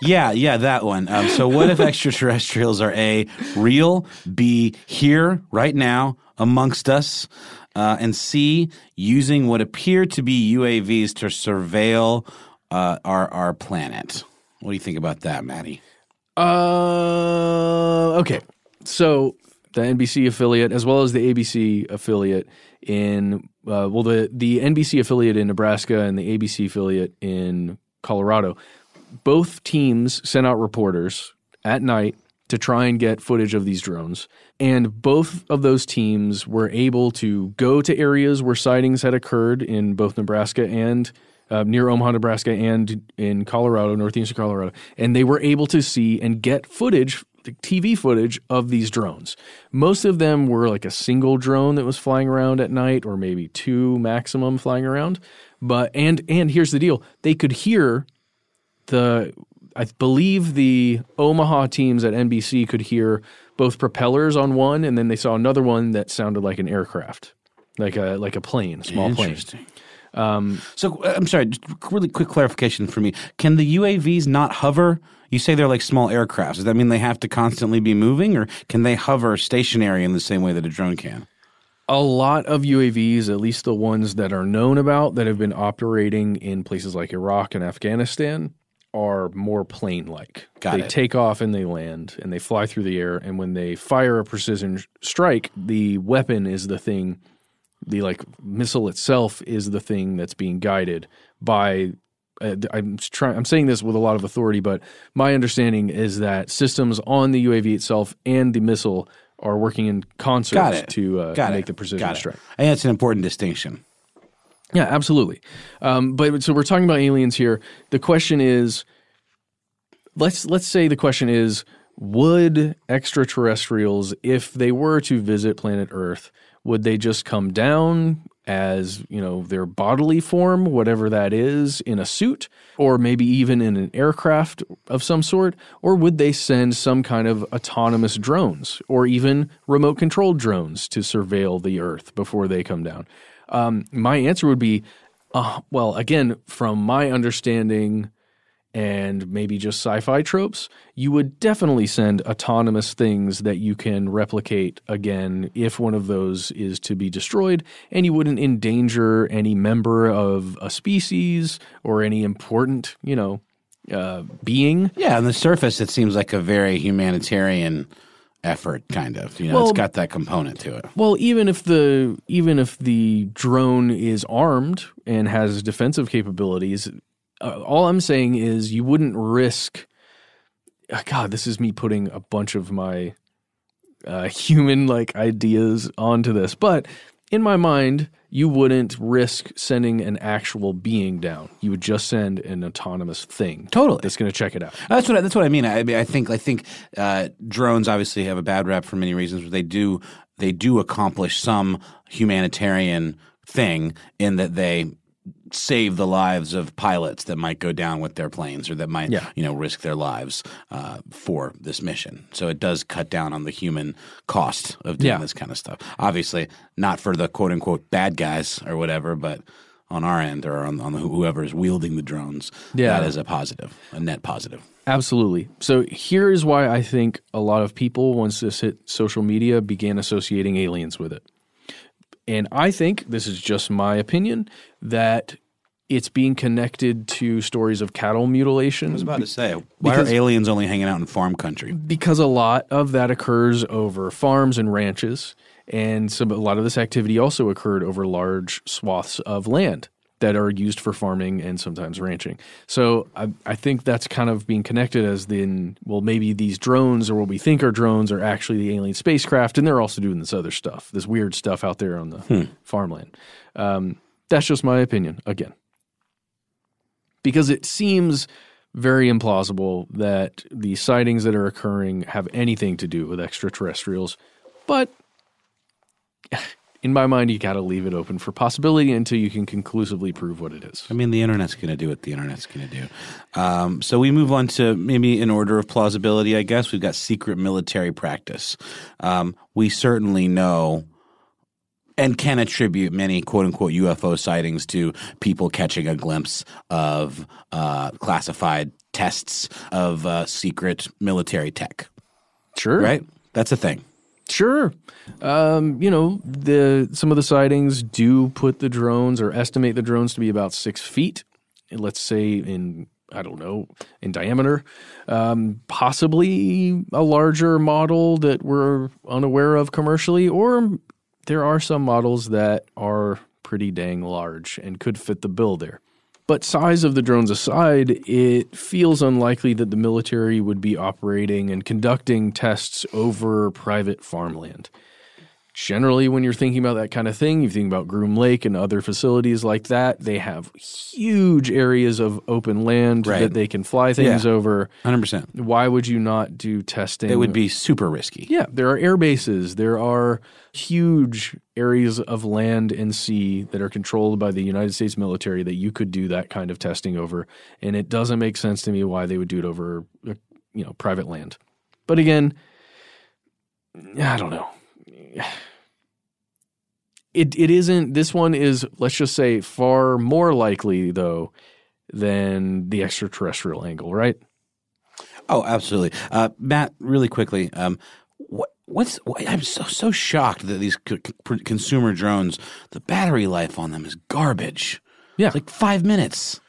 Yeah, yeah, that one. Um, so what if extraterrestrials are A, real, B, here, right now, amongst us, uh, and C, using what appear to be U A Vs to surveil uh, our our planet? What do you think about that, Maddie? Uh, okay. So the N B C affiliate, as well as the A B C affiliate in uh, – well, the, the N B C affiliate in Nebraska and the A B C affiliate in Colorado – both teams sent out reporters at night to try and get footage of these drones, and both of those teams were able to go to areas where sightings had occurred in both Nebraska and uh, near Omaha, Nebraska, and in Colorado, northeastern Colorado, and they were able to see and get footage, T V footage of these drones. Most of them were like a single drone that was flying around at night, or maybe two maximum flying around. But and and here's the deal: they could hear the. I believe the Omaha teams at N B C could hear both propellers on one, and then they saw another one that sounded like an aircraft, like a like a plane, a small plane. Interesting. Um, so I'm sorry, just really quick clarification for me: can the U A Vs not hover? You say they're like small aircrafts. Does that mean they have to constantly be moving, or can they hover stationary in the same way that a drone can? A lot of U A Vs, at least the ones that are known about, that have been operating in places like Iraq and Afghanistan, are more plane-like. Got it. They take off and they land and they fly through the air. And when they fire a precision strike, the weapon is the thing, the like missile itself is the thing that's being guided by. Uh, I'm trying. I'm saying this with a lot of authority, but my understanding is that systems on the U A V itself and the missile are working in concert to uh, make the precision strike. And that's an important distinction. Yeah, absolutely. Um, but so we're talking about aliens here. The question is, let's let's say the question is, would extraterrestrials, if they were to visit planet Earth, would they just come down as, you know, their bodily form, whatever that is, in a suit, or maybe even in an aircraft of some sort? Or would they send some kind of autonomous drones or even remote-controlled drones to surveil the Earth before they come down? Um, my answer would be, uh, well, again, from my understanding and maybe just sci-fi tropes, you would definitely send autonomous things that you can replicate again if one of those is to be destroyed, and you wouldn't endanger any member of a species or any important, you know, uh, being. Yeah, on the surface it seems like a very humanitarian effort, kind of. You know, well, it's got that component to it. Well, even if the even if the drone is armed and has defensive capabilities, uh, all I'm saying is you wouldn't risk. Uh, God, this is me putting a bunch of my uh, human like ideas onto this, but in my mind, you wouldn't risk sending an actual being down. You would just send an autonomous thing. Totally, that's going to check it out. That's what I, that's what I mean. I, I think I think uh, drones obviously have a bad rap for many reasons, but they do they do accomplish some humanitarian thing in that they save the lives of pilots that might go down with their planes or that might yeah. you know risk their lives uh, for this mission. So it does cut down on the human cost of doing yeah. this kind of stuff. Obviously not for the quote-unquote bad guys or whatever, but on our end or on, on whoever is wielding the drones, yeah. that is a positive, a net positive. Absolutely. So here is why I think a lot of people, once this hit social media, began associating aliens with it. And I think, this is just my opinion, that it's being connected to stories of cattle mutilation. I was about to say, why are aliens only hanging out in farm country? Because a lot of that occurs over farms and ranches, and some, a lot of this activity also occurred over large swaths of land that are used for farming and sometimes ranching. So I, I think that's kind of being connected as then, well, maybe these drones or what we think are drones are actually the alien spacecraft, and they're also doing this other stuff, this weird stuff out there on the hmm. farmland. Um, that's just my opinion, again. Because it seems very implausible that the sightings that are occurring have anything to do with extraterrestrials, but in my mind, you got to leave it open for possibility until you can conclusively prove what it is. I mean, the internet's going to do what the internet's going to do. Um, so we move on to maybe an order of plausibility, I guess. We've got secret military practice. Um, we certainly know and can attribute many quote-unquote U F O sightings to people catching a glimpse of uh, classified tests of uh, secret military tech. Sure. Right? That's a thing. Sure. Um, you know, the some of the sightings do put the drones or estimate the drones to be about six feet, let's say in, I don't know, in diameter. Um, possibly a larger model that we're unaware of commercially, or there are some models that are pretty dang large and could fit the bill there. But size of the drones aside, it feels unlikely that the military would be operating and conducting tests over private farmland. generally when you're thinking about that kind of thing, you think about Groom Lake and other facilities like that. They have huge areas of open land right. that they can fly things yeah. over. one hundred percent. Why would you not do testing? It would be super risky. Yeah. There are air bases. There are huge areas of land and sea that are controlled by the United States military that you could do that kind of testing over. And it doesn't make sense to me why they would do it over, you know, private land. But again, I don't know. It It isn't – this one is, let's just say, far more likely, though, than the extraterrestrial angle, right? Oh, absolutely. Uh, Matt, really quickly, um, what what's what, – I'm so, so shocked that these c- c- consumer drones, the battery life on them is garbage. Yeah. It's like five minutes.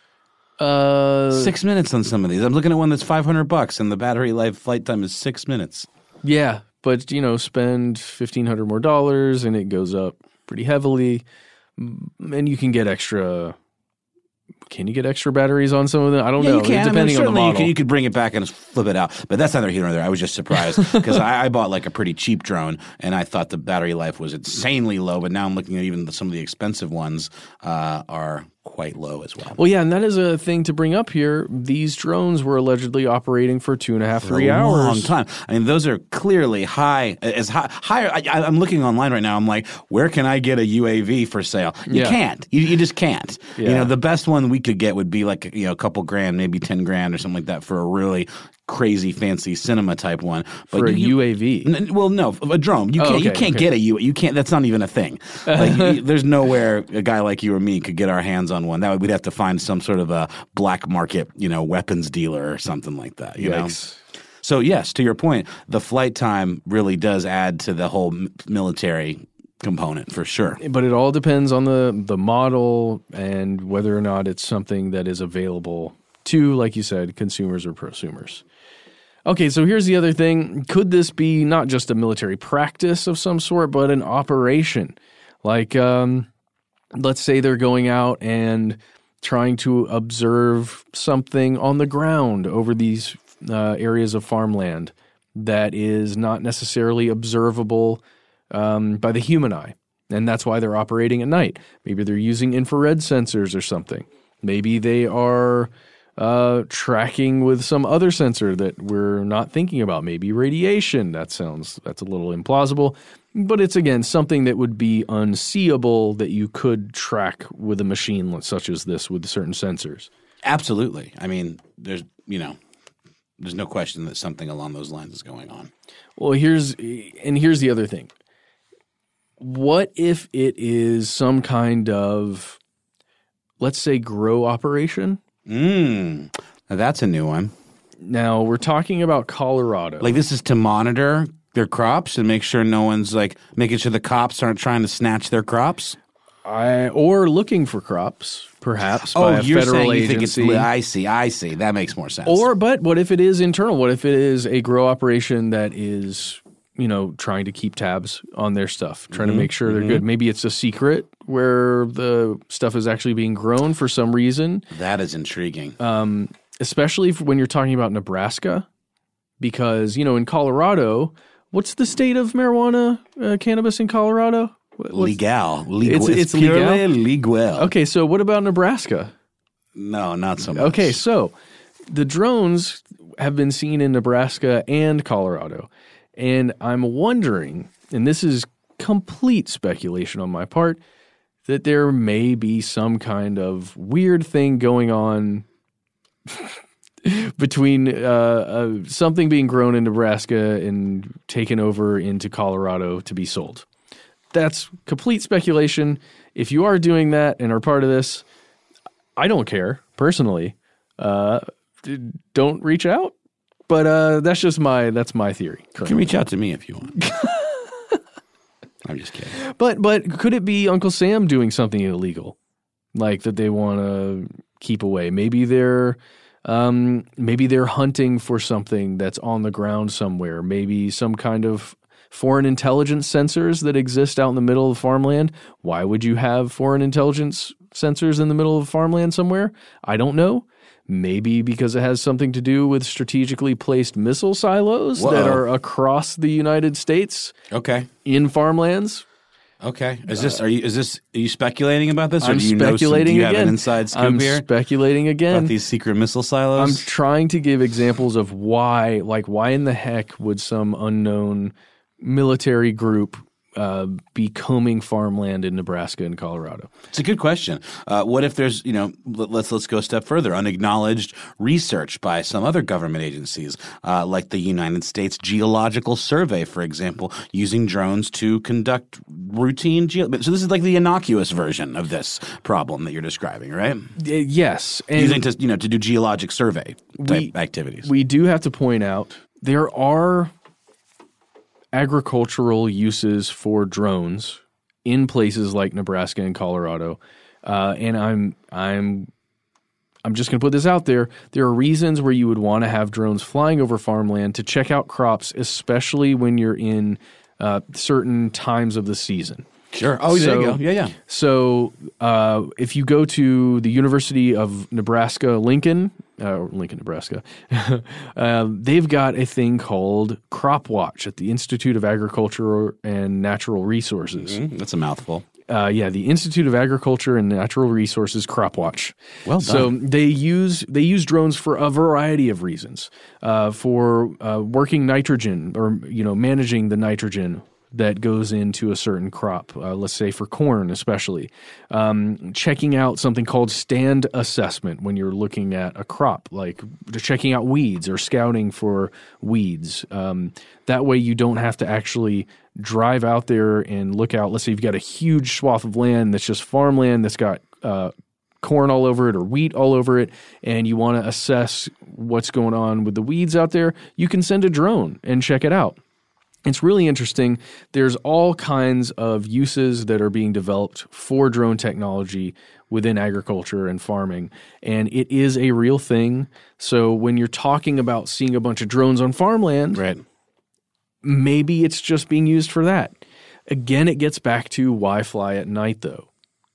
Uh, six minutes on some of these. I'm looking at one that's five hundred bucks, and the battery life flight time is six minutes. Yeah. But, you know, spend fifteen hundred dollars more dollars and it goes up pretty heavily. And you can get extra – can you get extra batteries on some of them? I don't yeah, know. You can. Depending I mean, certainly on the model. You, can, you could bring it back and flip it out. But that's neither here nor there. I was just surprised because I, I bought like a pretty cheap drone and I thought the battery life was insanely low. But now I'm looking at even the, some of the expensive ones uh, are quite low as well. Well, yeah, and that is a thing to bring up here. These drones were allegedly operating for two and a half, for three a hours. Long time. I mean, those are clearly high. As high, higher. I, I'm looking online right now. I'm like, where can I get a U A V for sale? You yeah. can't. You, you just can't. Yeah. You know, the best one we could get would be like you know a couple grand, maybe ten grand or something like that for a really crazy fancy cinema type one, but for a you, U A V. N- well, no, a drone. You can't. Oh, okay, you can't okay. get a U. You can't. That's not even a thing. Like, you, there's nowhere a guy like you or me could get our hands on one. That would, we'd have to find some sort of a black market, you know, weapons dealer or something like that. You Yikes. know. So yes, to your point, the flight time really does add to the whole military component for sure. But it all depends on the the model and whether or not it's something that is available to, like you said, consumers or prosumers. Okay, so here's the other thing. Could this be not just a military practice of some sort, but an operation? Like, um, let's say they're going out and trying to observe something on the ground over these uh, areas of farmland that is not necessarily observable um, by the human eye. And that's why they're operating at night. Maybe they're using infrared sensors or something. Maybe they are... Uh, tracking with some other sensor that we're not thinking about, maybe radiation. That sounds, that's a little implausible, but it's, again, something that would be unseeable that you could track with a machine such as this with certain sensors. Absolutely. I mean, there's, you know, there's no question that something along those lines is going on. Well, here's, and here's the other thing. What if it is some kind of, let's say, grow operation? Mm. Now that's a new one. Now we're talking about Colorado. Like this is to monitor their crops and make sure no one's like making sure the cops aren't trying to snatch their crops. I or looking for crops, perhaps. Oh, by a you're federal saying you agency. Think it's I see, I see. That makes more sense. Or but what if it is internal? What if it is a grow operation that is, you know, trying to keep tabs on their stuff, trying mm-hmm, to make sure they're mm-hmm. good. Maybe it's a secret where the stuff is actually being grown for some reason. That is intriguing. Um, especially if, when you're talking about Nebraska because, you know, in Colorado, what's the state of marijuana, uh, cannabis in Colorado? What's, legal. legal. It's, it's, it's purely legal. legal. Okay, so what about Nebraska? No, not so much. Okay, so the drones have been seen in Nebraska and Colorado. And I'm wondering, and this is complete speculation on my part, that there may be some kind of weird thing going on between uh, uh, something being grown in Nebraska and taken over into Colorado to be sold. That's complete speculation. If you are doing that and are part of this, I don't care, personally. Uh, don't reach out. But uh, that's just my that's my theory. Currently. You can reach out to me if you want. I'm just kidding. But but could it be Uncle Sam doing something illegal, like that they want to keep away? Maybe they're um, maybe they're hunting for something that's on the ground somewhere. Maybe some kind of foreign intelligence sensors that exist out in the middle of farmland. Why would you have foreign intelligence sensors in the middle of farmland somewhere? I don't know. Maybe because it has something to do with strategically placed missile silos Whoa. that are across the United States. Okay. In farmlands. Okay. Is this are you is this are you speculating about this? Or I'm do you speculating know some, do you again. Have an inside scoop I'm here? Speculating again about these secret missile silos. I'm trying to give examples of why, like, why in the heck would some unknown military group uh, be combing farmland in Nebraska and Colorado? It's a good question. Uh, what if there's, you know, let's let's go a step further. Unacknowledged research by some other government agencies, uh, like the United States Geological Survey, for example, using drones to conduct routine geo. So this is like the innocuous version of this problem that you're describing, right? Yes, and using to you know to do geologic survey type we, activities. We do have to point out there are agricultural uses for drones in places like Nebraska and Colorado, uh, and I'm I'm I'm just going to put this out there. There are reasons where you would want to have drones flying over farmland to check out crops, especially when you're in uh, certain times of the season. Sure. Oh, so, there you go. Yeah, yeah. So uh, if you go to the University of Nebraska, Lincoln, uh, Lincoln, Nebraska, uh, they've got a thing called CropWatch at the Institute of Agriculture and Natural Resources. Mm-hmm. That's a mouthful. Uh, yeah, the Institute of Agriculture and Natural Resources, CropWatch. Well done. So they use they use drones for a variety of reasons, uh, for uh, working nitrogen or you know managing the nitrogen that goes into a certain crop, uh, let's say for corn especially. Um, checking out something called stand assessment when you're looking at a crop, like checking out weeds or scouting for weeds. Um, that way you don't have to actually drive out there and look out. Let's say you've got a huge swath of land that's just farmland that's got uh, corn all over it or wheat all over it, and you want to assess what's going on with the weeds out there, you can send a drone and check it out. It's really interesting. There's all kinds of uses that are being developed for drone technology within agriculture and farming, and it is a real thing. So when you're talking about seeing a bunch of drones on farmland, right, maybe it's just being used for that. Again, it gets back to why fly at night, though.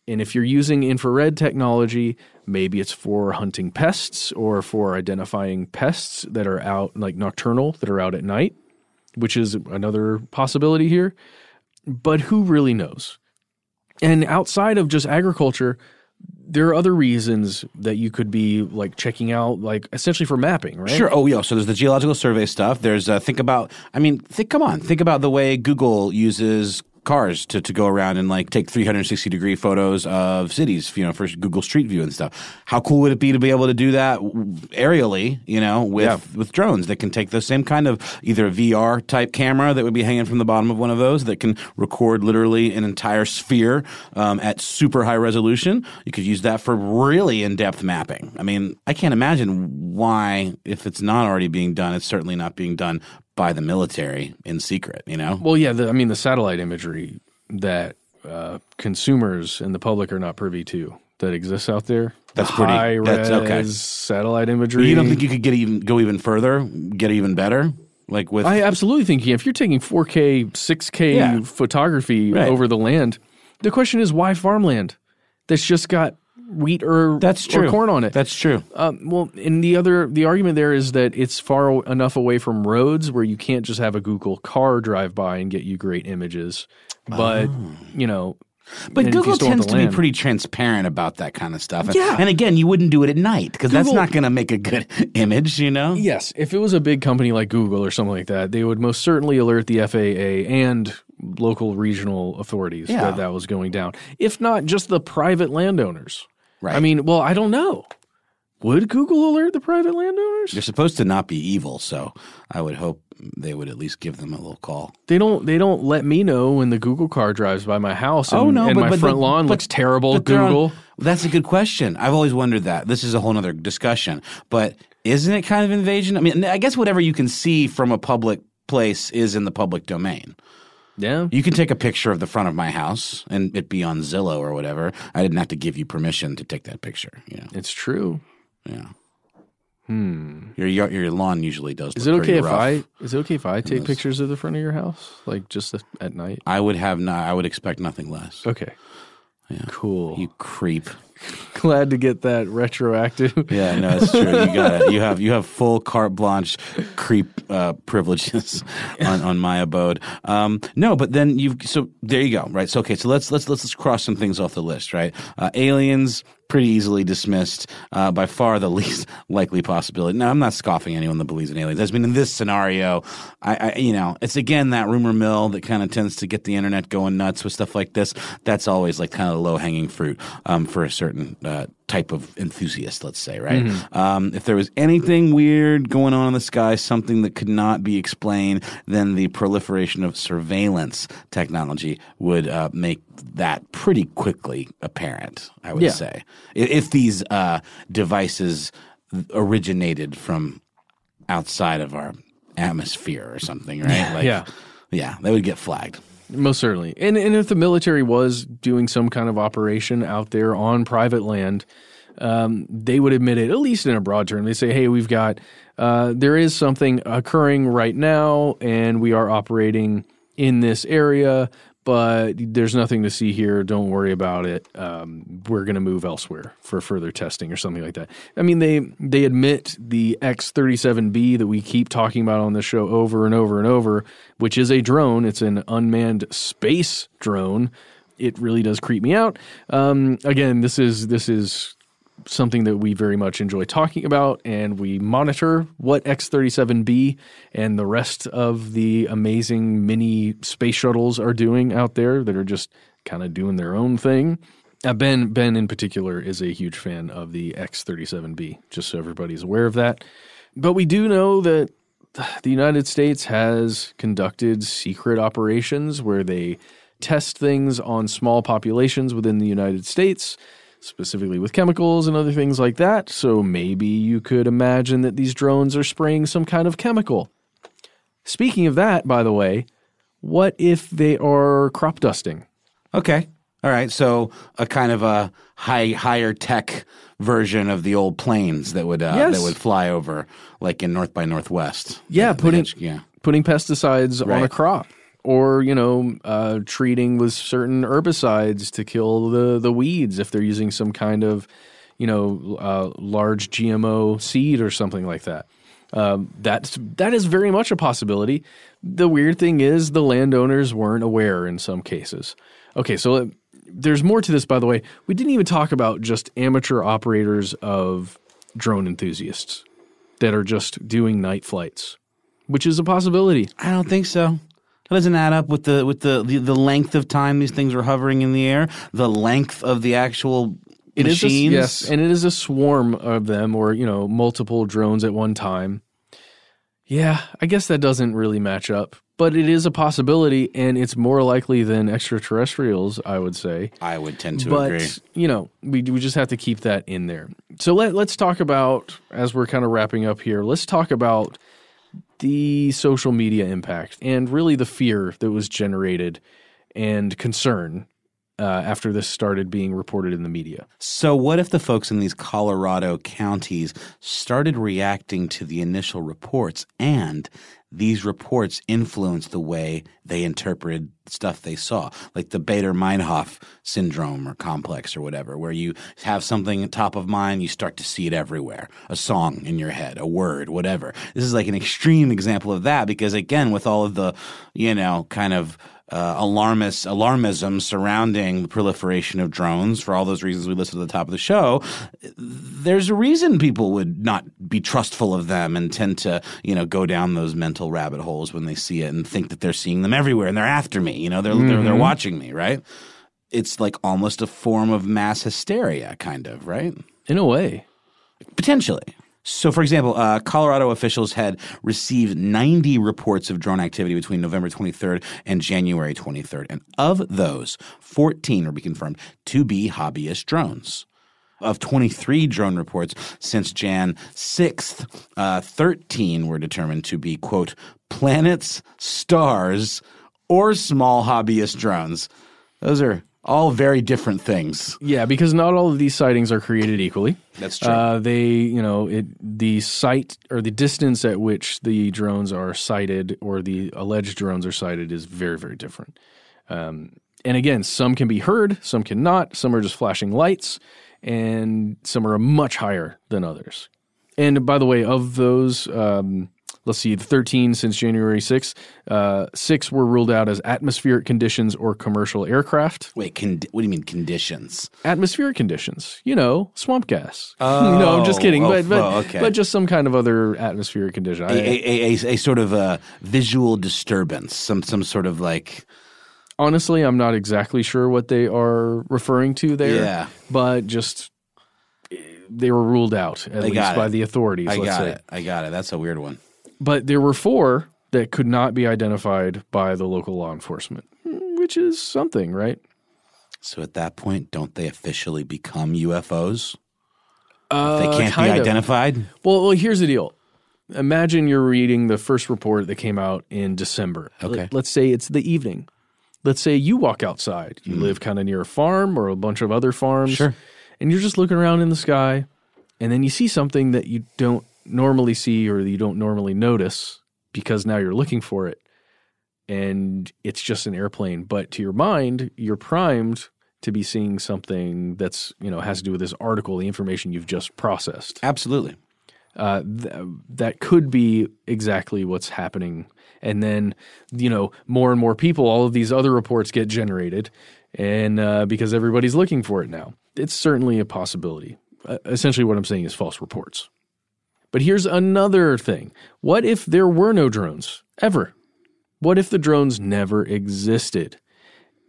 And if you're using infrared technology, maybe it's for hunting pests or for identifying pests that are out, like nocturnal, that are out at night, which is another possibility here. But who really knows? And outside of just agriculture, there are other reasons that you could be, like, checking out, like, essentially for mapping, right? Sure. Oh, yeah. So there's the geological survey stuff. There's uh, – think about – I mean, think, come on. Think about the way Google uses – cars to, to go around and, like, take three sixty degree photos of cities, you know, for Google Street View and stuff. How cool would it be to be able to do that aerially, you know, with, yeah. with drones that can take the same kind of either V R type camera that would be hanging from the bottom of one of those that can record literally an entire sphere um, at super high resolution. You could use that for really in-depth mapping. I mean, I can't imagine why, if it's not already being done, it's certainly not being done by the military in secret, you know? Well, yeah, the, I mean, the satellite imagery that uh, consumers and the public are not privy to that exists out there. That's pretty – high-res okay. satellite imagery. But you don't think you could get even go even further, get even better? Like with – I absolutely think, yeah, if you're taking four K, six K yeah. photography right. over the land, the question is why farmland that's just got wheat or, That's true. or corn on it. That's true. Um, well, and the other the argument there is that it's far enough away from roads where you can't just have a Google car drive by and get you great images. But, oh. you know – But Google tends to be pretty transparent about that kind of stuff. Yeah. And again, you wouldn't do it at night because that's not going to make a good image, you know? Yes. If it was a big company like Google or something like that, they would most certainly alert the F A A and local regional authorities yeah. that that was going down. If not, just the private landowners. Right. I mean, well, I don't know. Would Google alert the private landowners? They're supposed to not be evil, so I would hope they would at least give them a little call. They don't They don't let me know when the Google car drives by my house and, oh, no, and but, my but, front but, lawn but, looks terrible, Google. On, that's a good question. I've always wondered that. This is a whole other discussion. But isn't it kind of invasion? I mean, I guess whatever you can see from a public place is in the public domain. Yeah. You can take a picture of the front of my house and it be on Zillow or whatever. I didn't have to give you permission to take that picture. You know? It's true. Yeah. Hmm. Your your lawn usually does. Is it okay if rough. I is it okay if I and take this. pictures of the front of your house, like just at night? I would have no. I would expect nothing less. Okay. Yeah. Cool. You creep. Glad to get that retroactive. Yeah, no, that's true. You got it. You have you have full carte blanche creep uh, privileges on, on my abode. Um, no, but then you've so there you go, right? So okay, so let's let's let's cross some things off the list, right? Uh, aliens. Pretty easily dismissed, uh, by far the least likely possibility. Now, I'm not scoffing anyone that believes in aliens. I mean, in this scenario, I, I you know, it's again that rumor mill that kind of tends to get the internet going nuts with stuff like this. That's always like kind of low hanging fruit um, for a certain uh, type of enthusiast, let's say, right? Mm-hmm. Um, if there was anything weird going on in the sky, something that could not be explained, then the proliferation of surveillance technology would uh, make that pretty quickly apparent, I would yeah. say. If these uh, devices originated from outside of our atmosphere or something, right? Like, yeah. Yeah, they would get flagged. Most certainly. And, and if the military was doing some kind of operation out there on private land, um, they would admit it, at least in a broad term. They say, hey, we've got uh, – there is something occurring right now, and we are operating in this area – but there's nothing to see here. Don't worry about it. Um, we're going to move elsewhere for further testing or something like that. I mean, they they admit the X thirty-seven B that we keep talking about on this show over and over and over, which is a drone. It's an unmanned space drone. It really does creep me out. Um, again, this is this is something that we very much enjoy talking about, and we monitor what X thirty-seven B and the rest of the amazing mini space shuttles are doing out there that are just kind of doing their own thing. Uh, Ben, Ben in particular is a huge fan of the X thirty-seven B, just so everybody's aware of that. But we do know that the United States has conducted secret operations where they test things on small populations within the United States, specifically with chemicals and other things like that. So maybe you could imagine that these drones are spraying some kind of chemical. Speaking of that, by the way, what if they are crop dusting? Okay. All right. So a kind of a high, higher tech version of the old planes that would uh, yes. that would fly over, like in North by Northwest. Yeah, the, putting the yeah. putting pesticides right. on a crop. Or, you know, uh, treating with certain herbicides to kill the, the weeds if they're using some kind of, you know, uh, large G M O seed or something like that. Um, that's, that is very much a possibility. The weird thing is the landowners weren't aware in some cases. Okay, so uh, there's more to this, by the way. We didn't even talk about just amateur operators of drone enthusiasts that are just doing night flights, which is a possibility. I don't think so. That doesn't add up with the with the, the, the length of time these things are hovering in the air, the length of the actual it machines. Is a, yes, and it is a swarm of them, or you know, multiple drones at one time. Yeah, I guess that doesn't really match up, but it is a possibility, and it's more likely than extraterrestrials, I would say. I would tend to but, agree. But you know, we we just have to keep that in there. So let let's talk about, as we're kind of wrapping up here. Let's talk about the social media impact and really the fear that was generated and concern uh, after this started being reported in the media. So what if the folks in these Colorado counties started reacting to the initial reports, and these reports influenced the way they interpreted stuff they saw, like the Bader-Meinhof syndrome or complex or whatever, where you have something top of mind, you start to see it everywhere, a song in your head, a word, whatever. This is like an extreme example of that because, again, with all of the, you know, kind of uh, alarmist alarmism surrounding the proliferation of drones, for all those reasons we listed at the top of the show, there's a reason people would not be trustful of them and tend to, you know, go down those mental rabbit holes when they see it and think that they're seeing them everywhere and they're after me. You know, they're, mm-hmm. they're they're watching me, right? It's like almost a form of mass hysteria, kind of, right? In a way. Potentially. So, for example, uh, Colorado officials had received ninety reports of drone activity between November twenty-third and January twenty-third. And of those, fourteen will be confirmed to be hobbyist drones. Of twenty-three drone reports since January sixth, uh, thirteen were determined to be, quote, planets, stars, or small hobbyist drones. Those are All very different things. Yeah, because not all of these sightings are created equally. That's true. Uh, they, you know, it the site or the distance at which the drones are sighted or the alleged drones are sighted is very, very different. Um, and again, some can be heard, some cannot. Some are just flashing lights, and some are much higher than others. And by the way, of those, um, let's see, the thirteen since January sixth, uh, six were ruled out as atmospheric conditions or commercial aircraft. Wait, con- what do you mean conditions? Atmospheric conditions, you know, swamp gas. Oh, no, I'm just kidding, oh, but but, oh, okay. but just some kind of other atmospheric condition. A, I, a, a, a sort of a visual disturbance, some some sort of like... Honestly, I'm not exactly sure what they are referring to there, yeah. but just... They were ruled out, at least by the authorities, let's say. I got it. I got it. That's a weird one. But there were four that could not be identified by the local law enforcement, which is something, right? So at that point, don't they officially become U F Os? Uh, if they can't be identified? Well, well, here's the deal. Imagine you're reading the first report that came out in December. Okay. Let's say it's the evening. Let's say you walk outside. You mm. live kind of near a farm or a bunch of other farms. Sure. And you're just looking around in the sky, and then you see something that you don't normally see or that you don't normally notice because now you're looking for it, and it's just an airplane. But to your mind, you're primed to be seeing something that's, you know, has to do with this article, the information you've just processed. Absolutely. Uh, th- that could be exactly what's happening. And then, you know, more and more people, all of these other reports get generated, and uh, because everybody's looking for it now. It's certainly a possibility. Uh, essentially what I'm saying is false reports. But here's another thing. What if there were no drones ever? What if the drones never existed?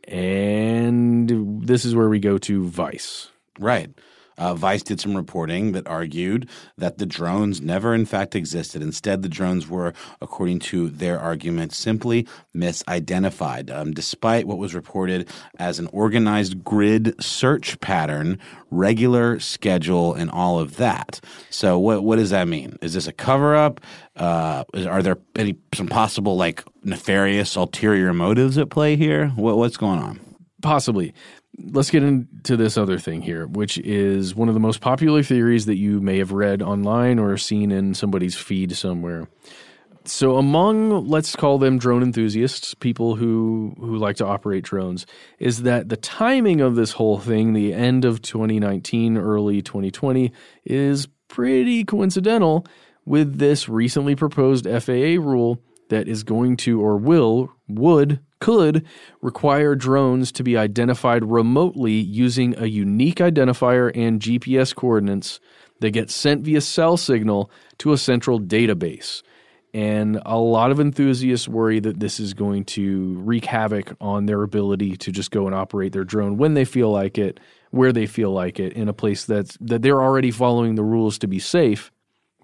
And this is where we go to Vice. Right. Uh, Vice did some reporting that argued that the drones never in fact existed. Instead, the drones were, according to their argument, simply misidentified. Um, despite what was reported as an organized grid search pattern, regular schedule, and all of that. So what what does that mean? Is this a cover-up? Uh, is, are there any some possible like nefarious ulterior motives at play here? What, what's going on? Possibly. Let's get into this other thing here, which is one of the most popular theories that you may have read online or seen in somebody's feed somewhere. So among, let's call them drone enthusiasts, people who, who like to operate drones, is that the timing of this whole thing, the end of twenty nineteen, early twenty twenty, is pretty coincidental with this recently proposed F A A rule that is going to or will, would, could require drones to be identified remotely using a unique identifier and G P S coordinates that get sent via cell signal to a central database. And a lot of enthusiasts worry that this is going to wreak havoc on their ability to just go and operate their drone when they feel like it, where they feel like it, in a place that's, that they're already following the rules to be safe.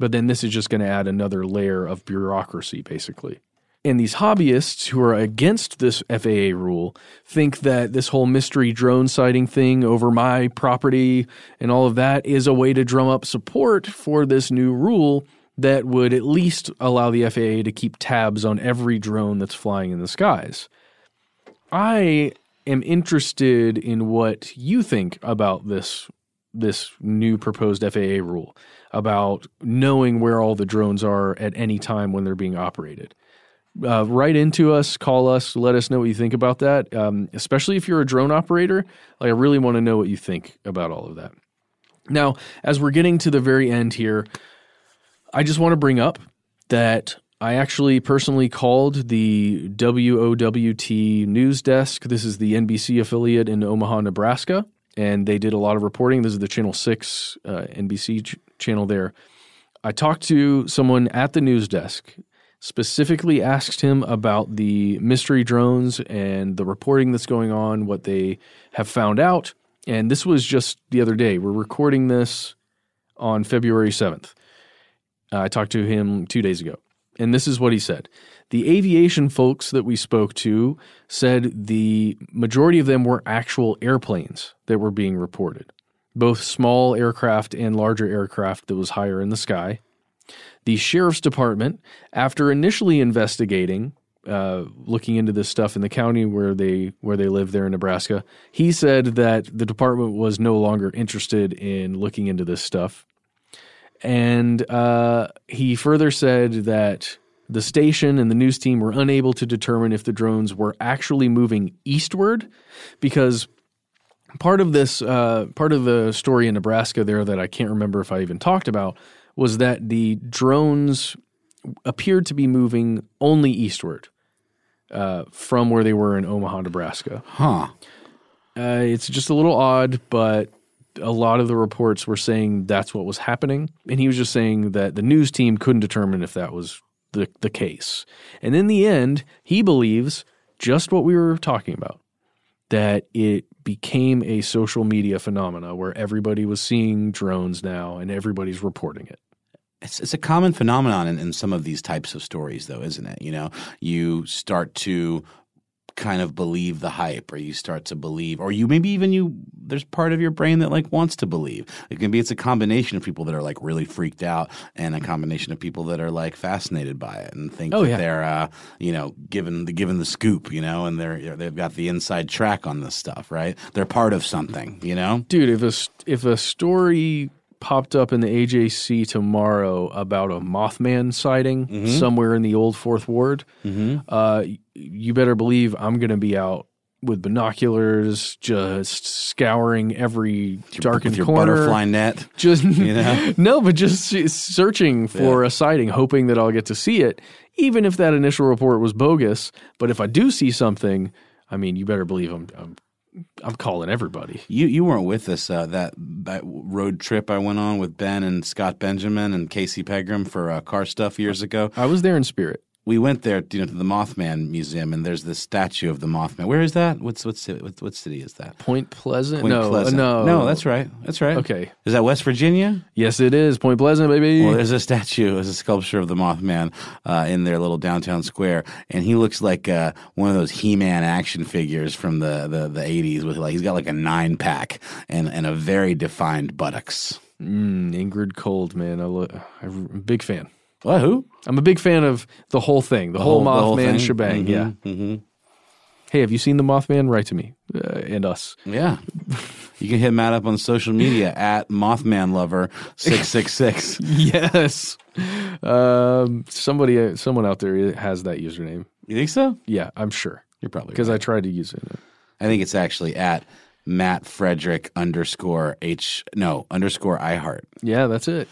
But then this is just going to add another layer of bureaucracy, basically. And these hobbyists who are against this F A A rule think that this whole mystery drone sighting thing over my property and all of that is a way to drum up support for this new rule that would at least allow the F A A to keep tabs on every drone that's flying in the skies. I am interested in what you think about this this new proposed F A A rule, about knowing where all the drones are at any time when they're being operated. Uh, write into us, call us, let us know what you think about that, um, especially if you're a drone operator. Like, I really want to know what you think about all of that. Now, as we're getting to the very end here, I just want to bring up that I actually personally called the W O W T news desk. This is the N B C affiliate in Omaha, Nebraska, and they did a lot of reporting. This is the Channel six uh, N B C ch- channel there. I talked to someone at the news desk, specifically asked him about the mystery drones and the reporting that's going on, what they have found out. And this was just the other day. We're recording this on February seventh. Uh, I talked to him two days ago. And this is what he said. The aviation folks that we spoke to said the majority of them were actual airplanes that were being reported, both small aircraft and larger aircraft that was higher in the sky. The sheriff's department, after initially investigating uh, looking into this stuff in the county where they where they live there in Nebraska. He said that the department was no longer interested in looking into this stuff. And uh, he further said that the station and the news team were unable to determine if the drones were actually moving eastward, because part of this, uh, part of the story in Nebraska there that I can't remember if I even talked about was that the drones appeared to be moving only eastward uh, from where they were in Omaha, Nebraska. Huh. Uh, it's just a little odd, but a lot of the reports were saying that's what was happening. And he was just saying that the news team couldn't determine if that was the, the case. And in the end, he believes just what we were talking about, that it became a social media phenomena where everybody was seeing drones now and everybody's reporting it. It's, it's a common phenomenon in, in some of these types of stories, though, isn't it? You know, you start to kind of believe the hype, or you start to believe, or you maybe even you there's part of your brain that like wants to believe. It can be it's a combination of people that are like really freaked out and a combination of people that are like fascinated by it and think oh, that yeah. they're uh, you know given the given the scoop, you know, and they're they've got the inside track on this stuff, right? They're part of something, you know. Dude, if a if a story popped up in the A J C tomorrow about a Mothman sighting mm-hmm. somewhere in the old Fourth Ward, mm-hmm. uh, you better believe I'm going to be out with binoculars, just scouring every your, darkened with your corner, butterfly net. Just you know? no, but just searching for yeah. a sighting, hoping that I'll get to see it, even if that initial report was bogus. But if I do see something, I mean, you better believe I'm. I'm I'm calling everybody. You you weren't with us uh, that, that road trip I went on with Ben and Scott Benjamin and Casey Pegram for uh, Car Stuff years ago. I was there in spirit. We went there, you know, to the Mothman Museum, and there's this statue of the Mothman. Where is that? What's what city? What, what city is that? Point Pleasant. Point no, Pleasant. no, no, that's right, that's right. Okay, is that West Virginia? Yes, it is. Point Pleasant, baby. Well, there's a statue, there's a sculpture of the Mothman uh, in their little downtown square, and he looks like uh, one of those He-Man action figures from the, the, the eighties. With like, he's got like a nine pack and and a very defined buttocks. Mm, Ingrid Cold, man, I look, I'm a big fan. What, who? I'm a big fan of the whole thing, the, the whole, whole Mothman whole shebang. Mm-hmm, yeah. Mm-hmm. Hey, have you seen the Mothman? Write to me uh, and us. Yeah. You can hit Matt up on social media at Mothman Lover six six six. Yes. Um, somebody, uh, someone out there has that username. You think so? Yeah, I'm sure. You're probably because right. I tried to use it. I think it's actually at Matt Frederick underscore H. No underscore iHeart. Yeah, that's it.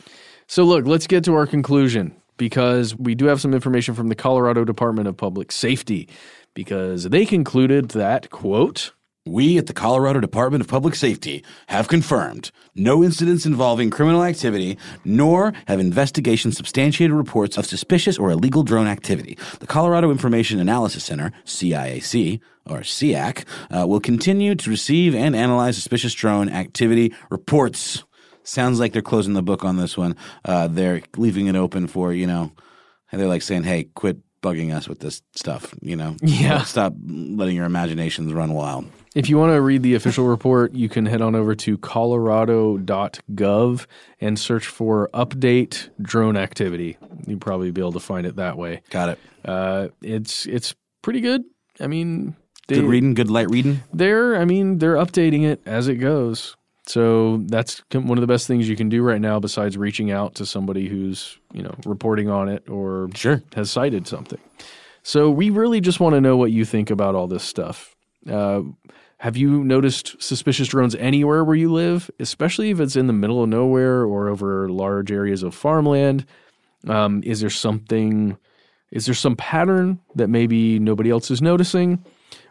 So look, let's get to our conclusion, because we do have some information from the Colorado Department of Public Safety, because they concluded that, quote, "We at the Colorado Department of Public Safety have confirmed no incidents involving criminal activity, nor have investigations substantiated reports of suspicious or illegal drone activity. The Colorado Information Analysis Center, C I A C, or C I A C, uh, will continue to receive and analyze suspicious drone activity reports." Sounds like they're closing the book on this one. Uh, they're leaving it open for, you know, they're like saying, hey, quit bugging us with this stuff, you know. Yeah. Stop letting your imaginations run wild. If you want to read the official report, you can head on over to colorado dot gov and search for update drone activity. You'll probably be able to find it that way. Got it. Uh, it's, it's pretty good. I mean. They, good reading, good light reading. They're, I mean, they're updating it as it goes. So that's one of the best things you can do right now besides reaching out to somebody who's, you know, reporting on it or sure. has cited something. So we really just want to know what you think about all this stuff. Uh, have you noticed suspicious drones anywhere where you live, especially if it's in the middle of nowhere or over large areas of farmland? Um, is there something – is there some pattern that maybe nobody else is noticing?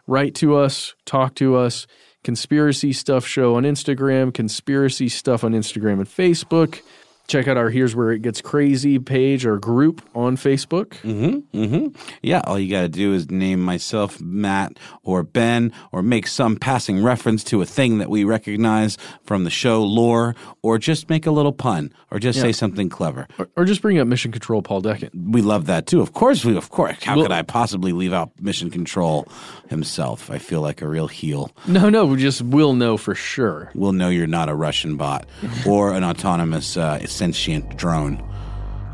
Write to us. Talk to us. Conspiracy Stuff Show on Instagram, Conspiracy Stuff on Instagram and Facebook. Check out our Here's Where It Gets Crazy page or group on Facebook. Mm-hmm, mm-hmm. Yeah, all you got to do is name myself, Matt, or Ben, or make some passing reference to a thing that we recognize from the show lore, or just make a little pun, or just yeah. say something clever. Or, or just bring up Mission Control Paul Deckett. We love that, too. Of course, we, of course. How well, could I possibly leave out Mission Control himself? I feel like a real heel. No, no, we just we'll know for sure. We'll know you're not a Russian bot or an autonomous uh, sentient drone